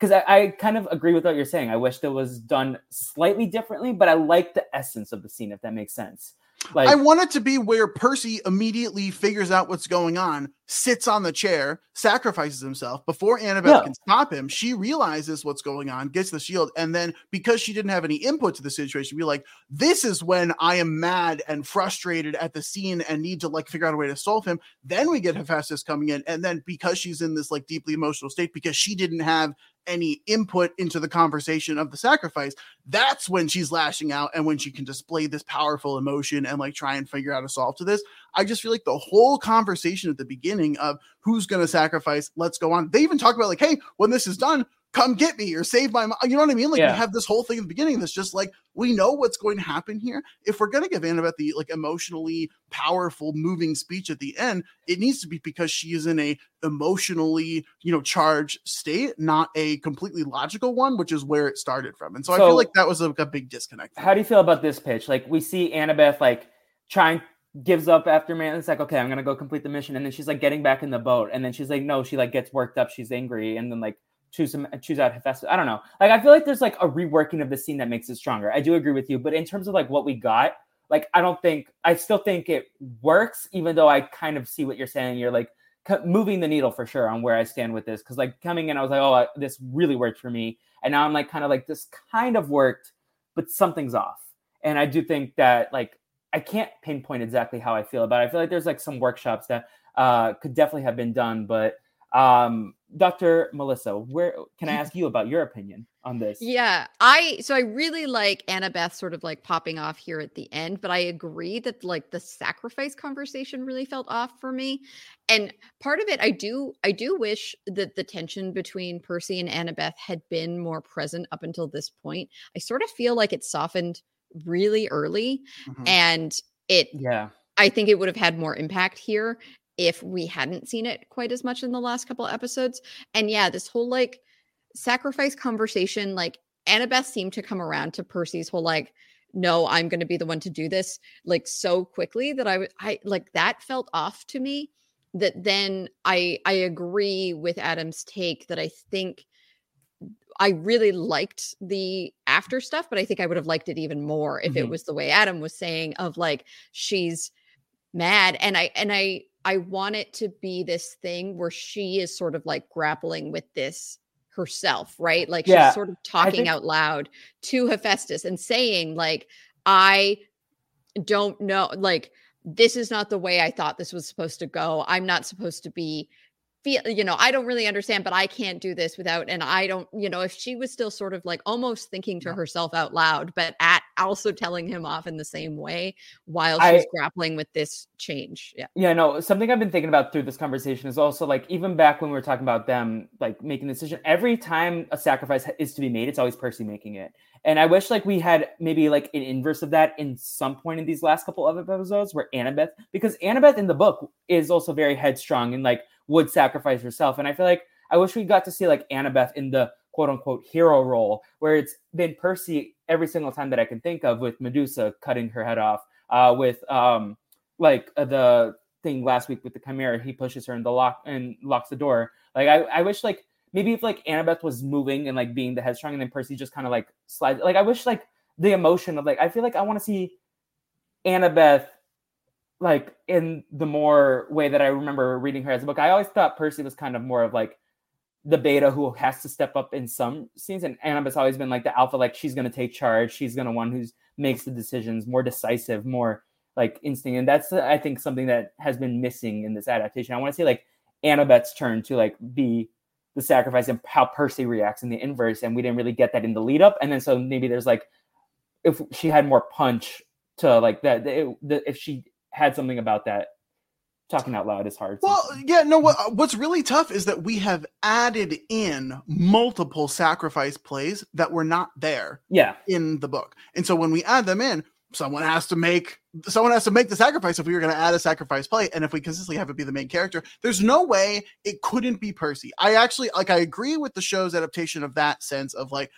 cause I kind of agree with what you're saying. I wish that was done slightly differently, but I like the essence of the scene, if that makes sense. Like, I want it to be where Percy immediately figures out what's going on, sits on the chair, sacrifices himself before Annabeth can stop him. She realizes what's going on, gets the shield, and then because she didn't have any input to the situation, be like, this is when I am mad and frustrated at the scene and need to like figure out a way to solve him. Then we get Hephaestus coming in, and then because she's in this like deeply emotional state because she didn't have any input into the conversation of the sacrifice, that's when she's lashing out and when she can display this powerful emotion and like try and figure out a solve to this. I just feel like the whole conversation at the beginning of who's going to sacrifice, let's go on. They even talk about like, hey, when this is done, come get me or save my mom. You know what I mean? Like we have this whole thing at the beginning that's just like, we know what's going to happen here. If we're going to give Annabeth the like emotionally powerful moving speech at the end, it needs to be because she is in a emotionally, you know, charged state, not a completely logical one, which is where it started from. And so I feel like that was a big disconnect. How do you feel about this pitch? Like we see Annabeth like trying, gives up after man. It's like, okay, I'm going to go complete the mission. And then she's like getting back in the boat. And then she's like, no, she like gets worked up. She's angry. And then like, choose out Hephaestus. I don't know. Like, I feel like there's like a reworking of the scene that makes it stronger. I do agree with you, but in terms of like what we got, like, I still think it works, even though I kind of see what you're saying. You're like moving the needle for sure on where I stand with this. Cause like coming in, I was like, this really worked for me. And now I'm like, kind of like this kind of worked, but something's off. And I do think that like, I can't pinpoint exactly how I feel about it. I feel like there's like some workshops that could definitely have been done, but Dr. Melissa, where can I ask you about your opinion on this? Yeah, I really like Annabeth sort of like popping off here at the end, but I agree that like the sacrifice conversation really felt off for me. And part of it, I do wish that the tension between Percy and Annabeth had been more present up until this point. I sort of feel like it softened really early, and I think it would have had more impact here if we hadn't seen it quite as much in the last couple episodes. And this whole like sacrifice conversation, like Annabeth seemed to come around to Percy's whole like, no, I'm going to be the one to do this, like so quickly that I like that felt off to me. That then I agree with Adam's take that I think I really liked the after stuff, but I think I would have liked it even more if it was the way Adam was saying of like, she's mad. And I, and I, I want it to be this thing where she is sort of like grappling with this herself, right? Like she's sort of talking out loud to Hephaestus and saying like, I don't know, like, this is not the way I thought this was supposed to go. I'm not supposed to be, you know, I don't really understand, but I can't do this without, and I don't, you know, if she was still sort of like almost thinking to herself out loud, but at also telling him off in the same way while she's grappling with this change. Yeah, no, something I've been thinking about through this conversation is also like, even back when we were talking about them, like making the decision, every time a sacrifice is to be made, it's always Percy making it. And I wish like we had maybe like an inverse of that in some point in these last couple of episodes where Annabeth, because Annabeth in the book is also very headstrong and like would sacrifice herself. And I feel like I wish we got to see like Annabeth in the quote unquote hero role where it's been Percy every single time that I can think of, with Medusa cutting her head off, with the thing last week with the Chimera, he pushes her in the lock and locks the door. Like I wish like maybe if like Annabeth was moving and like being the headstrong and then Percy just kind of like slides. Like I wish like the emotion of like, I feel like I want to see Annabeth like in the more way that I remember reading her as a book. I always thought Percy was kind of more of like the beta who has to step up in some scenes, and Annabeth's always been like the alpha, like she's going to take charge. She's going to one who makes the decisions, more decisive, more like instinct. And that's, I think, something that has been missing in this adaptation. I want to see like Annabeth's turn to like be the sacrifice and how Percy reacts in the inverse. And we didn't really get that in the lead up. And then, so maybe there's like, if she had more punch to like that, if she had something about that, talking out loud is hard. Well, yeah, no, what's really tough is that we have added in multiple sacrifice plays that were not there in the book. And so when we add them in, someone has to make the sacrifice if we were going to add a sacrifice play. And if we consistently have it be the main character, there's no way it couldn't be Percy. I actually, like, I agree with the show's adaptation of that sense of like,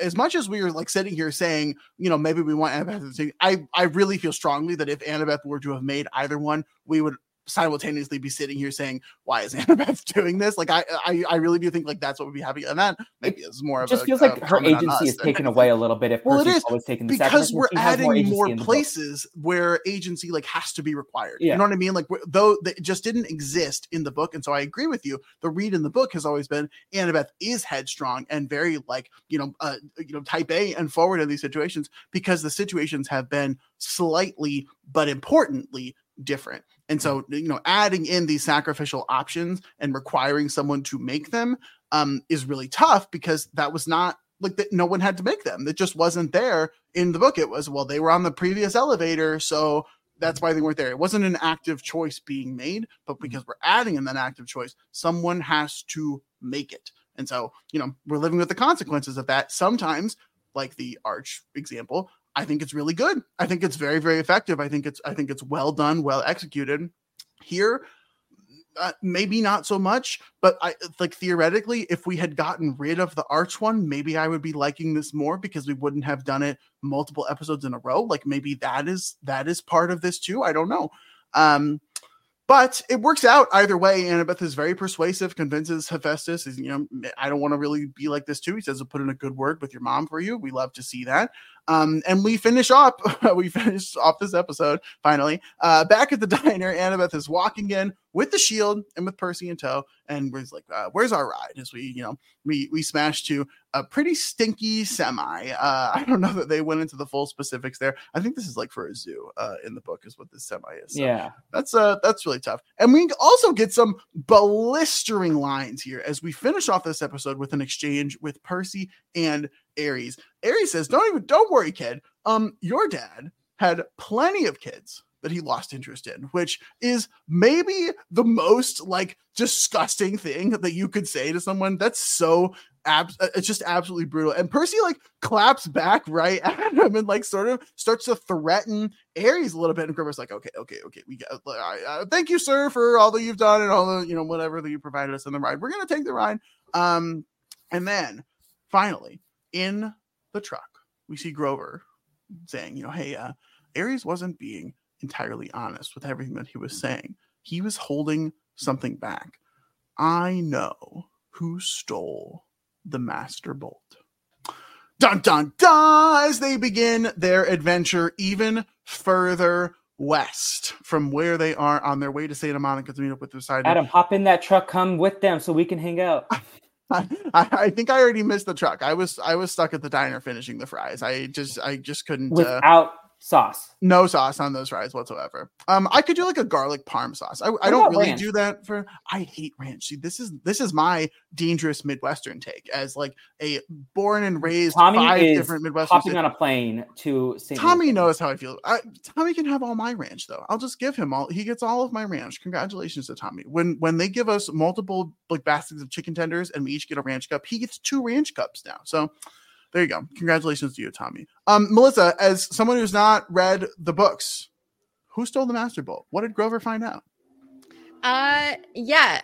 as much as we were like sitting here saying, you know, maybe we want Annabeth to, I really feel strongly that if Annabeth were to have made either one, we would simultaneously be sitting here saying, why is Annabeth doing this? Like, I really do think like that's what would be happening. And that maybe is more of a, just feels like her agency is taken away a little bit. If Percy's always taking the sacrifice, because we're adding more places where agency like has to be required. Yeah. You know what I mean? Like, though it just didn't exist in the book. And so I agree with you. The read in the book has always been Annabeth is headstrong and very like, you know, type A and forward in these situations, because the situations have been slightly, but importantly, different. And so, you know, adding in these sacrificial options and requiring someone to make them is really tough, because that was not like that. No one had to make them. That just wasn't there in the book. It was, well, they were on the previous elevator, so that's why they weren't there. It wasn't an active choice being made, but because we're adding in that active choice, someone has to make it. And so, you know, we're living with the consequences of that. Sometimes, like the arch example, I think it's really good. I think it's very, very effective. I think it's well done, well executed. Here, maybe not so much, but I like theoretically, if we had gotten rid of the arch one, maybe I would be liking this more, because we wouldn't have done it multiple episodes in a row. Like maybe that is part of this too. I don't know. But it works out either way. Annabeth is very persuasive, convinces Hephaestus, is, you know, I don't want to really be like this too. He says, I'll put in a good word with your mom for you. We love to see that. And we finish off this episode, finally. Back at the diner, Annabeth is walking in with the shield and with Percy in tow. And we're like, where's our ride? As we, you know, we smash to a pretty stinky semi. I don't know that they went into the full specifics there. I think this is like for a zoo in the book is what this semi is. So yeah. That's really tough. And we also get some blistering lines here as we finish off this episode with an exchange with Percy and Ares. Ares says, don't worry, kid. Your dad had plenty of kids that he lost interest in, which is maybe the most like disgusting thing that you could say to someone. That's so it's just absolutely brutal. And Percy like claps back right at him and like sort of starts to threaten Ares a little bit. And Grover's like, okay. We got, thank you, sir, for all that you've done and all the, you know, whatever that you provided us on the ride. We're going to take the ride. And then finally in the truck, we see Grover saying, you know, hey, Ares wasn't being entirely honest with everything that he was saying. He was holding something back. I know who stole the master bolt. Dun, dun, dun! As they begin their adventure even further west from where they are on their way to Santa Monica to meet up with Poseidon. Adam, hop in that truck, come with them so we can hang out. I think I already missed the truck. I was stuck at the diner finishing the fries. I just couldn't without sauce. No sauce on those fries whatsoever. I could do like a garlic parm sauce. I don't really ranch? Do that for. I hate ranch. See, this is my dangerous Midwestern take as like a born and raised Tommy five is different Midwestern. Hopping on a plane to St. Tommy Louis. Knows how I feel. Tommy can have all my ranch though. I'll just give him all. He gets all of my ranch. Congratulations to Tommy. When they give us multiple like baskets of chicken tenders and we each get a ranch cup, he gets 2 ranch cups now. So. There you go. Congratulations to you, Tommy. Melissa, as someone who's not read the books, who stole the Master Bolt? What did Grover find out? Yeah,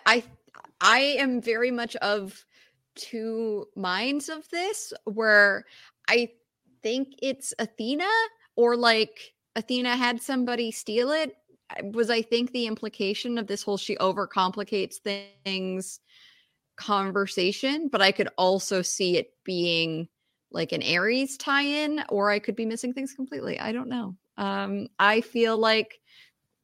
I am very much of two minds of this, where I think it's Athena, or like Athena had somebody steal it. Was I think the implication of this whole she overcomplicates things conversation, but I could also see it being like an Ares tie-in, or I could be missing things completely. I don't know. I feel like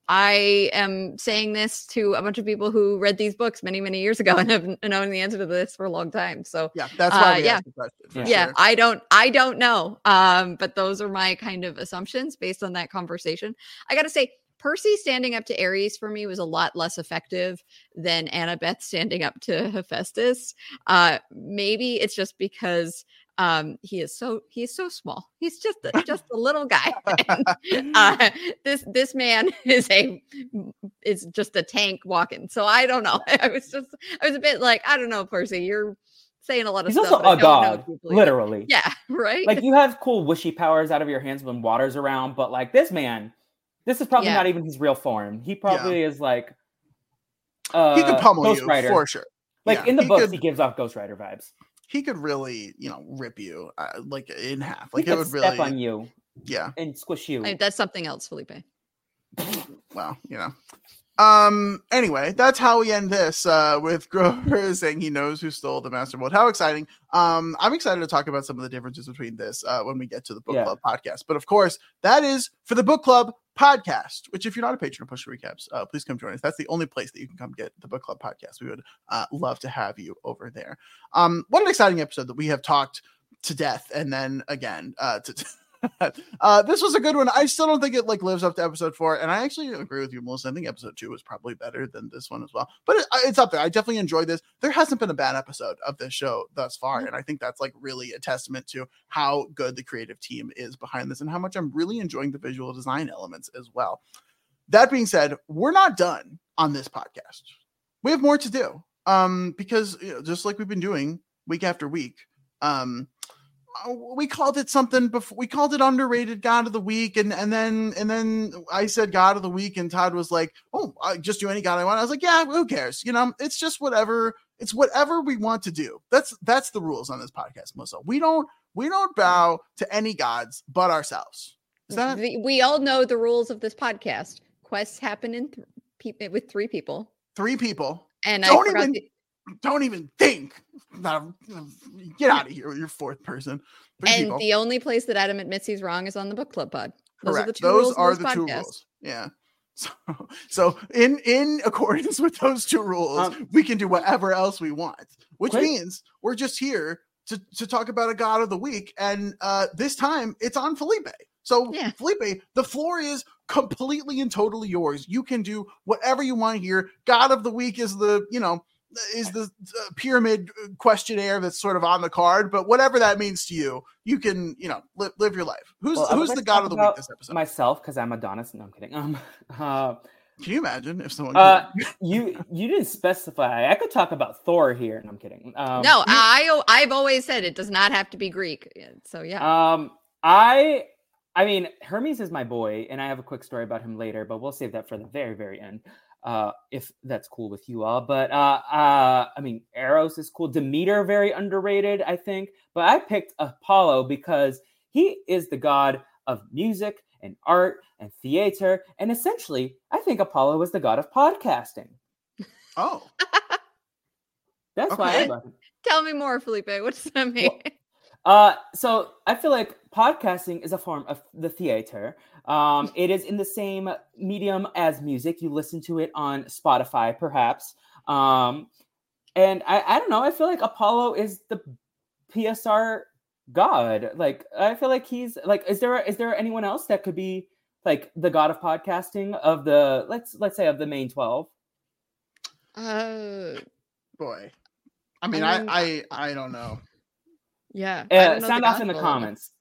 I am saying this to a bunch of people who read these books many, many years ago and have known the answer to this for a long time. So yeah, that's why we asked the question. For sure. I don't know. But those are my kind of assumptions based on that conversation. I got to say, Percy standing up to Ares for me was a lot less effective than Annabeth standing up to Hephaestus. Maybe it's just because he's so small. He's just a little guy. And, this man is just a tank walking. So I don't know. I was a bit like, I don't know, Percy, you're saying a lot of he's stuff. He's also a god, literally. Yeah, right? Like you have cool wishy powers out of your hands when water's around, but like this man, this is probably not even his real form. He probably is like he could pummel you for sure. Like in the books, he gives off Ghost Rider vibes. He could really, rip you like in half. Like it would really step on you, and squish you. That's something else, Felipe. Well, Anyway, that's how we end this with Grover saying he knows who stole the Master Bolt. How exciting! I'm excited to talk about some of the differences between this when we get to the Book Club podcast. But of course, that is for the Book Club podcast, which if you're not a patron of Push Recaps, please come join us. That's the only place that you can come get the Book Club podcast. We would love to have you over there. What an exciting episode that we have talked to death and then again to this was a good one. I still don't think it lives up to episode 4, and I actually agree with you, Melissa. I think episode 2 was probably better than this one as well, but it's up there. I definitely enjoyed this. There hasn't been a bad episode of this show thus far, and I think that's really a testament to how good the creative team is behind this and how much I'm really enjoying the visual design elements as well. That being said, we're not done on this podcast. We have more to do because just like we've been doing week after week, we called it something before. We called it underrated God of the Week, and then I said God of the Week, and Todd was like, "Oh, I just do any God I want." I was like, "Yeah, who cares? It's just whatever. It's whatever we want to do." That's the rules on this podcast, Melissa. We don't bow to any gods but ourselves. Is that we all know the rules of this podcast? Quests happen in with 3 people. 3 people, and don't even think. Get out of here with your 4th person. 3 and people. The only place that Adam admits he's wrong is on the Book Club pod. Correct. Those are the 2 rules. Yeah. So in accordance with those 2 rules, we can do whatever else we want, which means we're just here to talk about a God of the Week. And this time it's on Felipe. So Felipe, the floor is completely and totally yours. You can do whatever you want here. God of the Week is the pyramid questionnaire that's sort of on the card, but whatever that means to you, you can, live your life. Who's the God of the Week this episode? Myself, because I'm Adonis. No, I'm kidding. Can you imagine if someone? You didn't specify. I could talk about Thor here, and no, I'm kidding. No, I've always said it does not have to be Greek. So yeah. I mean Hermes is my boy, and I have a quick story about him later, but we'll save that for the very, very end. If that's cool with you all, but Eros is cool. Demeter, very underrated, I think. But I picked Apollo because he is the god of music and art and theater, and essentially, I think Apollo is the god of podcasting. Oh, that's why. Tell me more, Felipe. What does that mean? So I feel like Podcasting is a form of the theater. It is in the same medium as music. You listen to it on Spotify, perhaps. And I don't know. I feel like Apollo is the PSR god. Like, I feel like he's like, is there anyone else that could be like the god of podcasting of the, let's say of the main 12? Boy. I don't know. Yeah. Sound off in the comments.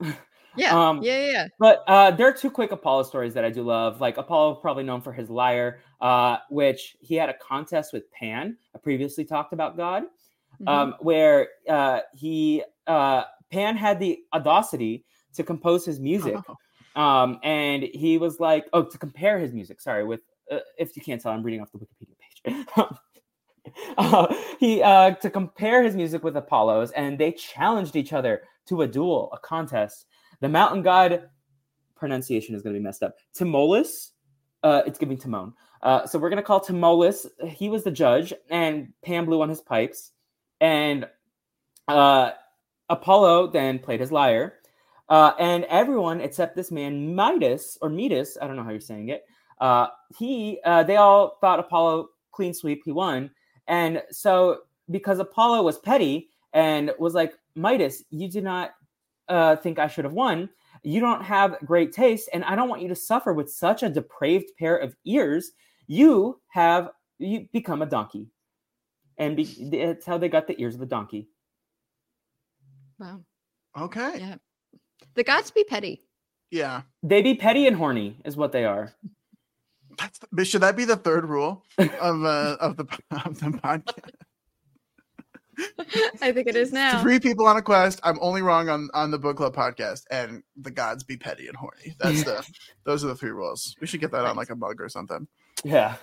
Yeah. Yeah. But there are two quick Apollo stories that I do love. Like Apollo, probably known for his lyre, which he had a contest with Pan, a previously talked about god, where Pan had the audacity to compose his music. Oh. And he was like, to compare his music. Sorry, with if you can't tell, I'm reading off the Wikipedia page. He to compare his music with Apollo's, and they challenged each other to a duel, a contest. The mountain god, pronunciation is going to be messed up, Tmolus, it's giving Timon. So we're going to call Tmolus. He was the judge, and Pan blew on his pipes, and Apollo then played his lyre, and everyone except this man Midas, I don't know how you're saying it. They all thought Apollo clean sweep, he won. And so, because Apollo was petty and was like, Midas, you did not think I should have won. You don't have great taste, and I don't want you to suffer with such a depraved pair of ears. You become a donkey. And that's how they got the ears of the donkey. Wow. Okay. Yeah. The gods be petty. Yeah. They be petty and horny is what they are. Should that be the third rule of the podcast? I think it is now. Three people on a quest. I'm only wrong on the book club podcast, and the gods be petty and horny. Those are the three rules. We should get that on like a mug or something. Yeah.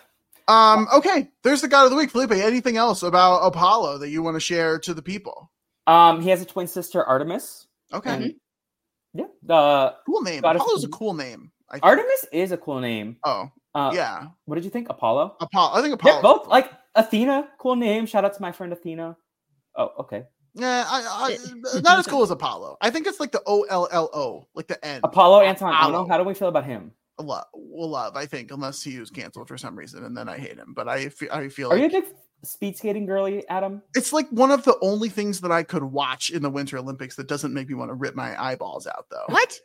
Okay. There's the god of the week, Felipe. Anything else about Apollo that you want to share to the people? He has a twin sister, Artemis. Okay. And, yeah. Cool name. Apollo's a cool name. Artemis is a cool name. Oh, yeah. What did you think? Apollo. I think Apollo. Yeah, both like Athena, cool name. Shout out to my friend Athena. Oh, okay. Yeah, not as cool as Apollo. I think it's like the OLLO, like the end. Apollo Anton Ono. How do we feel about him? Love, I think, unless he was canceled for some reason, and then I hate him. But I feel. Are you a big speed skating girly, Adam? It's like one of the only things that I could watch in the Winter Olympics that doesn't make me want to rip my eyeballs out, though. What?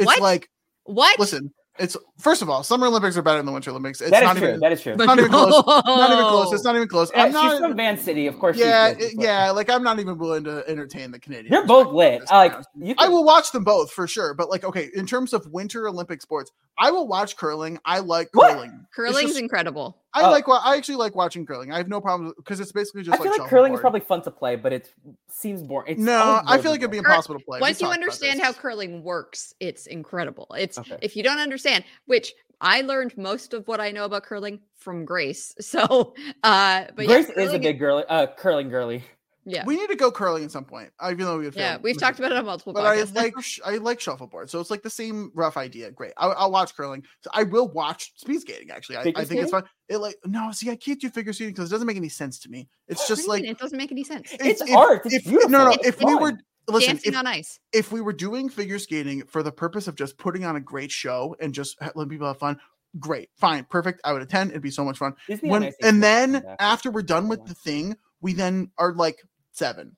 It's like. What? Listen, it's first of all, Summer Olympics are better than the Winter Olympics. That is true. It's not even close. I'm not, she's from Van City, of course. Yeah. Like I'm not even willing to entertain the Canadians. They're both lit. I will watch them both for sure. But like, okay, in terms of Winter Olympic sports, I will watch curling. I like curling. What? Curling's incredible. I actually like watching curling. I have no problem because it's basically just. I feel like curling is probably fun to play, but it seems boring. No, I feel like it'd be impossible to play. Once you understand how curling works, it's incredible. It's okay. If you don't understand, which I learned most of what I know about curling from Grace. So, but Grace is a big girly, curling girly. Yeah, we need to go curling at some point. Even though we would fail. Yeah, we've talked about it on multiple. But podcasts. I like shuffleboard, so it's like the same rough idea. Great, I'll watch curling. So I will watch speed skating. Actually, I think it's fun. It like no, see, I can't do figure skating because it doesn't make any sense to me. It's just like it doesn't make any sense. It's art. It's beautiful. Dancing on ice. If we were doing figure skating for the purpose of just putting on a great show and just letting people have fun. Great, fine, perfect. I would attend. It'd be so much fun. After we're done with the thing, we then are like. 7.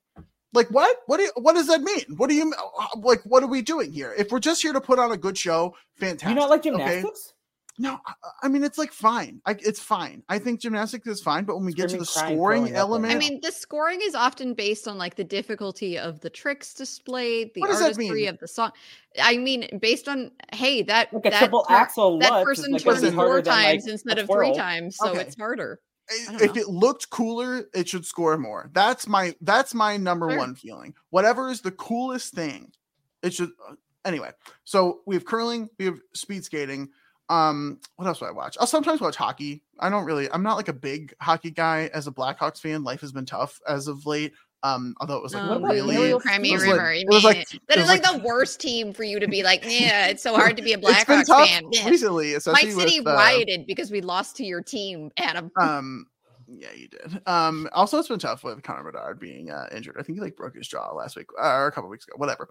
Like what? What does that mean? What do you like? What are we doing here? If we're just here to put on a good show, fantastic. You not like gymnastics? Okay? No, I mean it's like fine. It's fine. I think gymnastics is fine, but when we get to the scoring element, I mean the scoring is often based on like the difficulty of the tricks displayed, the artistry of the song. I mean, based on that like that triple axel that person like turns 4 times instead of 3 times, so it's harder. If it looked cooler, it should score more. That's my number one feeling. Whatever is the coolest thing, it should. Anyway, so we have curling, we have speed skating. What else do I watch? I'll sometimes watch hockey. I'm not like a big hockey guy. As a Blackhawks fan, life has been tough as of late. Although it was like the worst team for you to be like, yeah, it's so hard to be a Blackhawks fan. Recently, especially my city rioted because we lost to your team, Adam. Yeah, you did. Also, it's been tough with Connor Bedard being injured. I think he broke his jaw last week or a couple weeks ago. Whatever.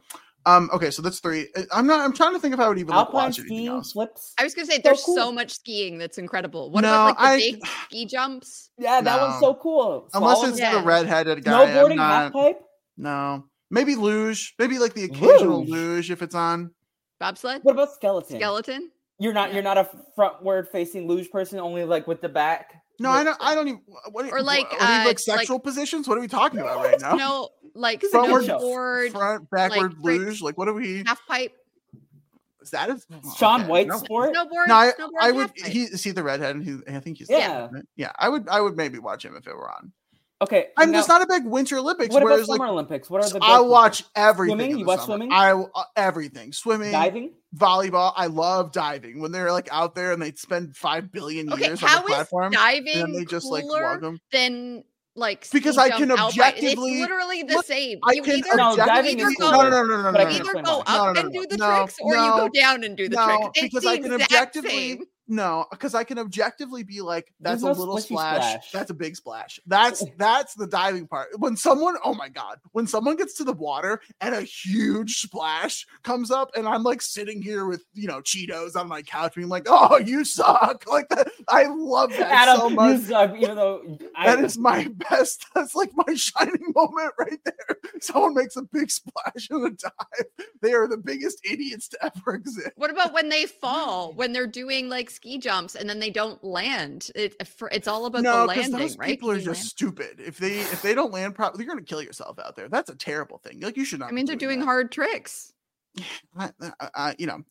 Okay, so that's three. I'm trying to think if I would even watch anything else. I was gonna say there's so much skiing that's incredible. What about like the big ski jumps? Yeah, that one's so cool. Unless it's the redheaded guy. Snowboarding, halfpipe? No. Maybe luge. Maybe like the occasional luge if it's on. Bobsled? What about skeleton? Skeleton? You're not a frontward facing luge person, only like with the back. No, I don't even. What, or like sexual positions? What are we talking about right now? No, like snowboard, front, backward, like, luge. Like, what are we? Half pipe. Is that a Sean White sport? Snowboard. No, I would. Is he the redhead? I think he's. Yeah. Yeah. I would maybe watch him if it were on. Okay. I'm just not a big Winter Olympics. What about Summer Olympics? What are the? I watch everything. Swimming. You watch swimming? Everything. Swimming. Diving. Volleyball. I love diving when they're like out there and they spend 5 billion years on the platform. Diving and they just like log them. Then like because I can objectively it's literally the same. I can objectively no. Either go up and do the tricks or you go down and do the tricks. Because I can objectively. No, because I can objectively be like, that's a little splash. That's a big splash. That's the diving part. When someone gets to the water and a huge splash comes up and I'm like sitting here with, Cheetos on my couch being like, oh, you suck. Like that. I love that so much. You suck, even though that is my best. That's like my shining moment right there. Someone makes a big splash in a dive. They are the biggest idiots to ever exist. What about when they fall, when they're doing like ski jumps and then they don't land? It's all about the landing, those right? People are just stupid. If they don't land properly, you're gonna kill yourself out there. That's a terrible thing. Like you should not. I mean, they're doing hard tricks.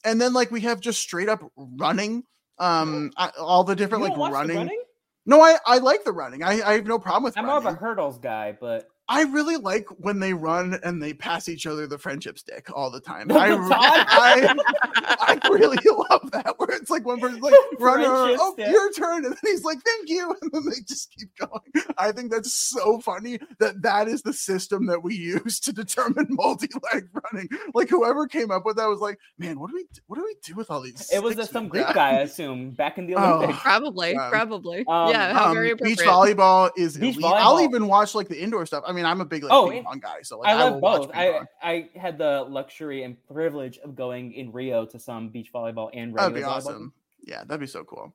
And then like we have just straight up running. All the different running. No, I like the running. I have no problem with. I'm more of a hurdles guy, but. I really like when they run and they pass each other the friendship stick all the time. I really love that, where it's like one person's like, runner, oh, your turn. And then he's like, thank you. And then they just keep going. I think that's so funny that is the system that we use to determine multi-leg running. Like whoever came up with that was like, man, what do we do with all these sticks? It was some Greek guy, I assume, back in the Olympics. Probably. Yeah, how very appropriate. Beach volleyball is elite. I'll even watch like the indoor stuff. I mean, I'm a big ping-pong guy, so like, I love both. I had the luxury and privilege of going in Rio to some beach volleyball and regular volleyball. That'd be awesome. Yeah, that'd be so cool.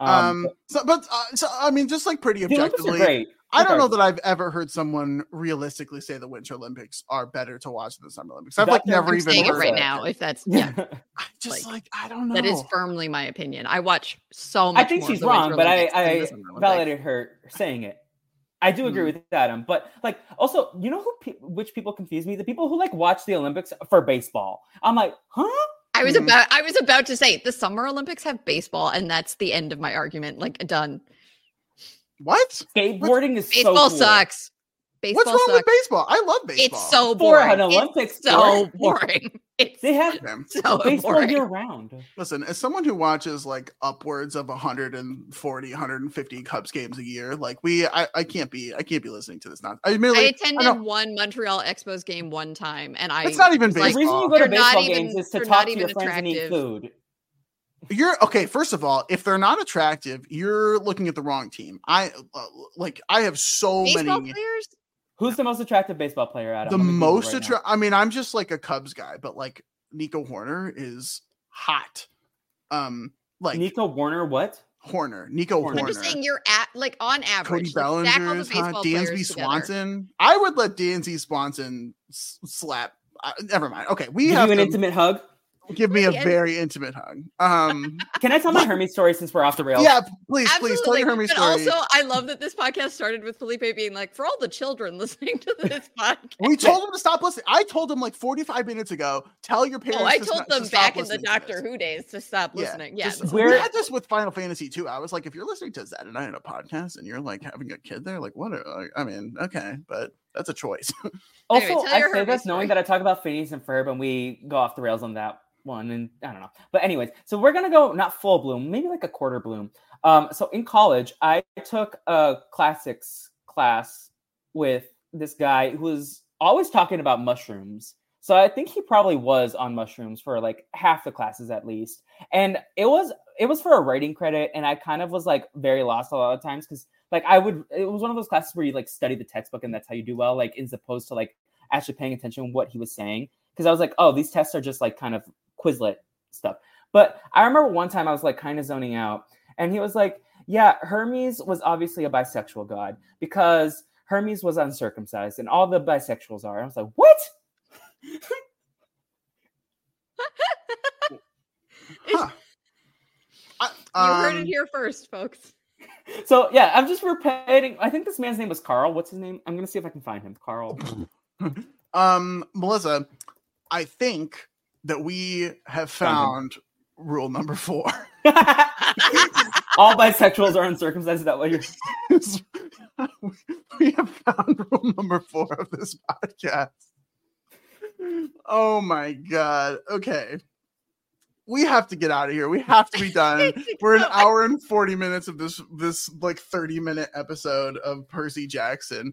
So I mean, just like pretty objectively, great. I don't know that I've ever heard someone realistically say the Winter Olympics are better to watch than the Summer Olympics. I've never even heard it right now. If that's I just like I don't know. That is firmly my opinion. I watch so much. I think she's wrong, but I validated her saying it. I do agree with Adam, but like also, which people confuse me? The people who like watch the Olympics for baseball. I'm like, huh? I was about to say the Summer Olympics have baseball, and that's the end of my argument. Like done. What? Skateboarding is baseball so cool. Sucks. Baseball What's wrong sucks. With baseball? I love baseball. It's so boring. For an Olympics, it's so boring. They have baseball year round. Listen, as someone who watches like upwards of 140, 150 Cubs games a year, like I can't be listening to this nonsense. I attended one Montreal Expos game one time, and it's not even baseball. Like, the reason you go to baseball games is to talk to your friends and eat food. You're okay. First of all, if they're not attractive, you're looking at the wrong team. I have so many players. Who's the most attractive baseball player, Adam? The most attractive. I mean, I'm just like a Cubs guy, but like Nico Horner is hot. Like Nico Warner, what? Horner, Nico Horner. I'm just saying you're at like on average. Cody Bellinger is hot. Dansby Swanson. I would let Dansby Swanson slap. Never mind. Okay, give you an intimate hug. Give me a very intimate hug. Can I tell my Hermes story since we're off the rails? Yeah, please tell your Hermes story. Also, I love that this podcast started with Felipe being like, for all the children listening to this podcast. We told him to stop listening. I told him like 45 minutes ago, tell your parents. I told them back in the Doctor Who days to stop listening. Yeah. We had this with Final Fantasy 2. I was like, if you're listening to Zed and I in a podcast and you're like having a kid there, like what? I mean, okay, but that's a choice. Also, anyway, I say this knowing that I talk about Phineas and Ferb and we go off the rails on that one, and I don't know, but anyways, so we're gonna go not full bloom, maybe like a quarter bloom. So in college, I took a classics class with this guy who was always talking about mushrooms. So I think he probably was on mushrooms for like half the classes at least, and it was for a writing credit, and I kind of was like very lost a lot of times because like it was one of those classes where you like study the textbook and that's how you do well, like as opposed to like actually paying attention to what he was saying. because I was like, oh, these tests are just like kind of Quizlet stuff. But I remember one time I was like kind of zoning out, and he was like, yeah, Hermes was obviously a bisexual god because Hermes was uncircumcised and all the bisexuals are. I was like, what? Huh. You heard it here first, folks. So yeah, I'm just repeating. I think this man's name was Carl. What's his name? I'm gonna see if I can find him. Carl. Melissa, I think that we have found rule number 4. All bisexuals are uncircumcised. Is that what you're? We have found rule number 4 of this podcast. Oh my god. Okay. We have to get out of here. We have to be done. We're an hour and 40 minutes of this like 30-minute episode of Percy Jackson.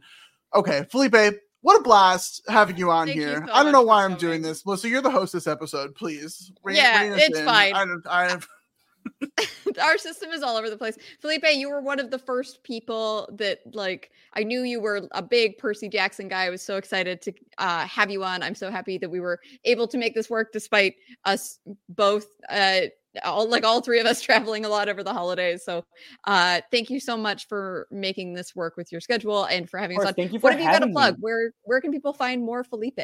Okay, Felipe, what a blast having you on here. I don't know why I'm doing this. Melissa, you're the host this episode, please. Fine. Our system is all over the place. Felipe, you were one of the first people that, like, I knew you were a big Percy Jackson guy. I was so excited to have you on. I'm so happy that we were able to make this work despite us both, all three of us traveling a lot over the holidays. So thank you so much for making this work with your schedule and for having us on. Thank you for having me. What have you got to plug? Where can people find more Felipe?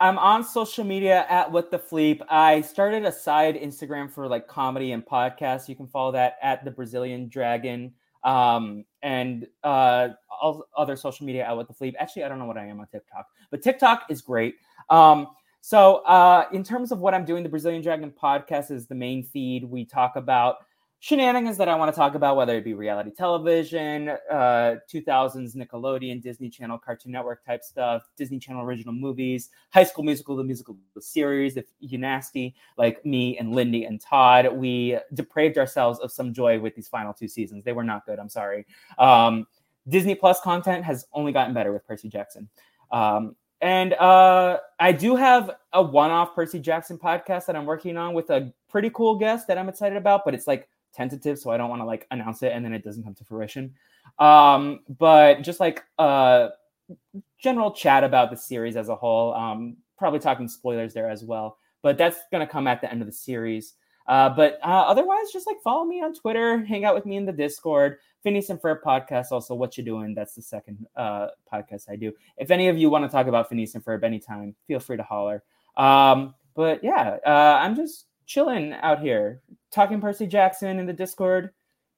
I'm on social media at What the Fleep. I started a side Instagram for like comedy and podcasts. You can follow that at The Brazilian Dragon, and all other social media at What the Fleep. Actually, I don't know what I am on TikTok, but TikTok is great. So in terms of what I'm doing, The Brazilian Dragon podcast is the main feed. We talk about shenanigans that I want to talk about, whether it be reality television, 2000s Nickelodeon, Disney Channel, Cartoon Network type stuff, Disney Channel original movies, High School Musical, the musical series. If you're nasty, like me and Lindy and Todd, we depraved ourselves of some joy with these final 2 seasons. They were not good. I'm sorry. Disney Plus content has only gotten better with Percy Jackson. And I do have a one-off Percy Jackson podcast that I'm working on with a pretty cool guest that I'm excited about, but it's like tentative, so I don't want to like announce it and then it doesn't come to fruition. But just like general chat about the series as a whole, probably talking spoilers there as well. But that's going to come at the end of the series. But otherwise, just like follow me on Twitter, hang out with me in the Discord. Phineas and Ferb podcast, also What You Doing. That's the second podcast I do. If any of you want to talk about Phineas and Ferb anytime, feel free to holler. But I'm just chilling out here, talking Percy Jackson in the Discord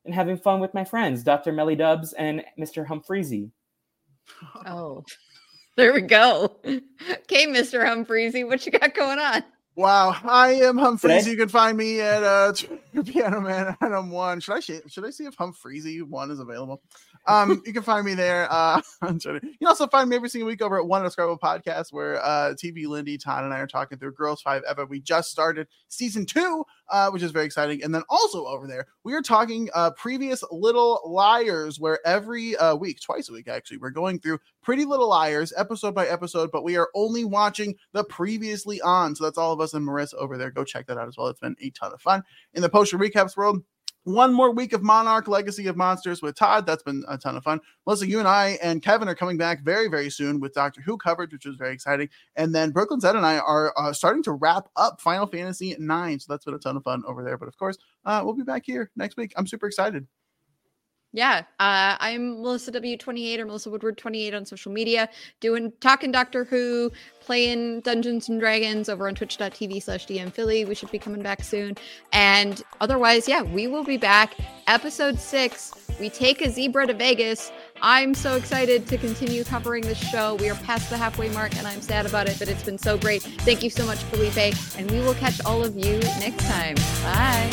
and having fun with my friends, Dr. Melly Dubs and Mr. Humphreezy. Oh, there we go. Okay, Mr. Humphreezy, what you got going on? Wow, I am Humphreezy. You can find me at Piano Man Adam 1. Should I see if Humphreezy 1 is available? You can find me there. You can also find me every single week over at One Describable Podcast, where TV, Lindy, Todd, and I are talking through Girls 5 Ever. We just started season 2, which is very exciting. And then also over there, we are talking previous Little Liars, where every week, twice a week actually, we're going through Pretty Little Liars, episode by episode, but we are only watching the previously on. So that's all of us and Marissa over there. Go check that out as well. It's been a ton of fun. In the Post Show Recaps world, one more week of Monarch Legacy of Monsters with Todd. That's been a ton of fun. Melissa, you and I and Kevin are coming back very, very soon with Doctor Who coverage, which is very exciting. And then Brooklyn Zed and I are starting to wrap up Final Fantasy IX. So that's been a ton of fun over there. But of course, we'll be back here next week. I'm super excited. Yeah, I'm Melissa W28 or Melissa Woodward 28 on social media, talking Doctor Who, playing Dungeons and Dragons over on twitch.tv/DMPhilly. We should be coming back soon. And otherwise, yeah, we will be back. Episode 6, we take a zebra to Vegas. I'm so excited to continue covering this show. We are past the halfway mark and I'm sad about it, but it's been so great. Thank you so much, Felipe. And we will catch all of you next time. Bye.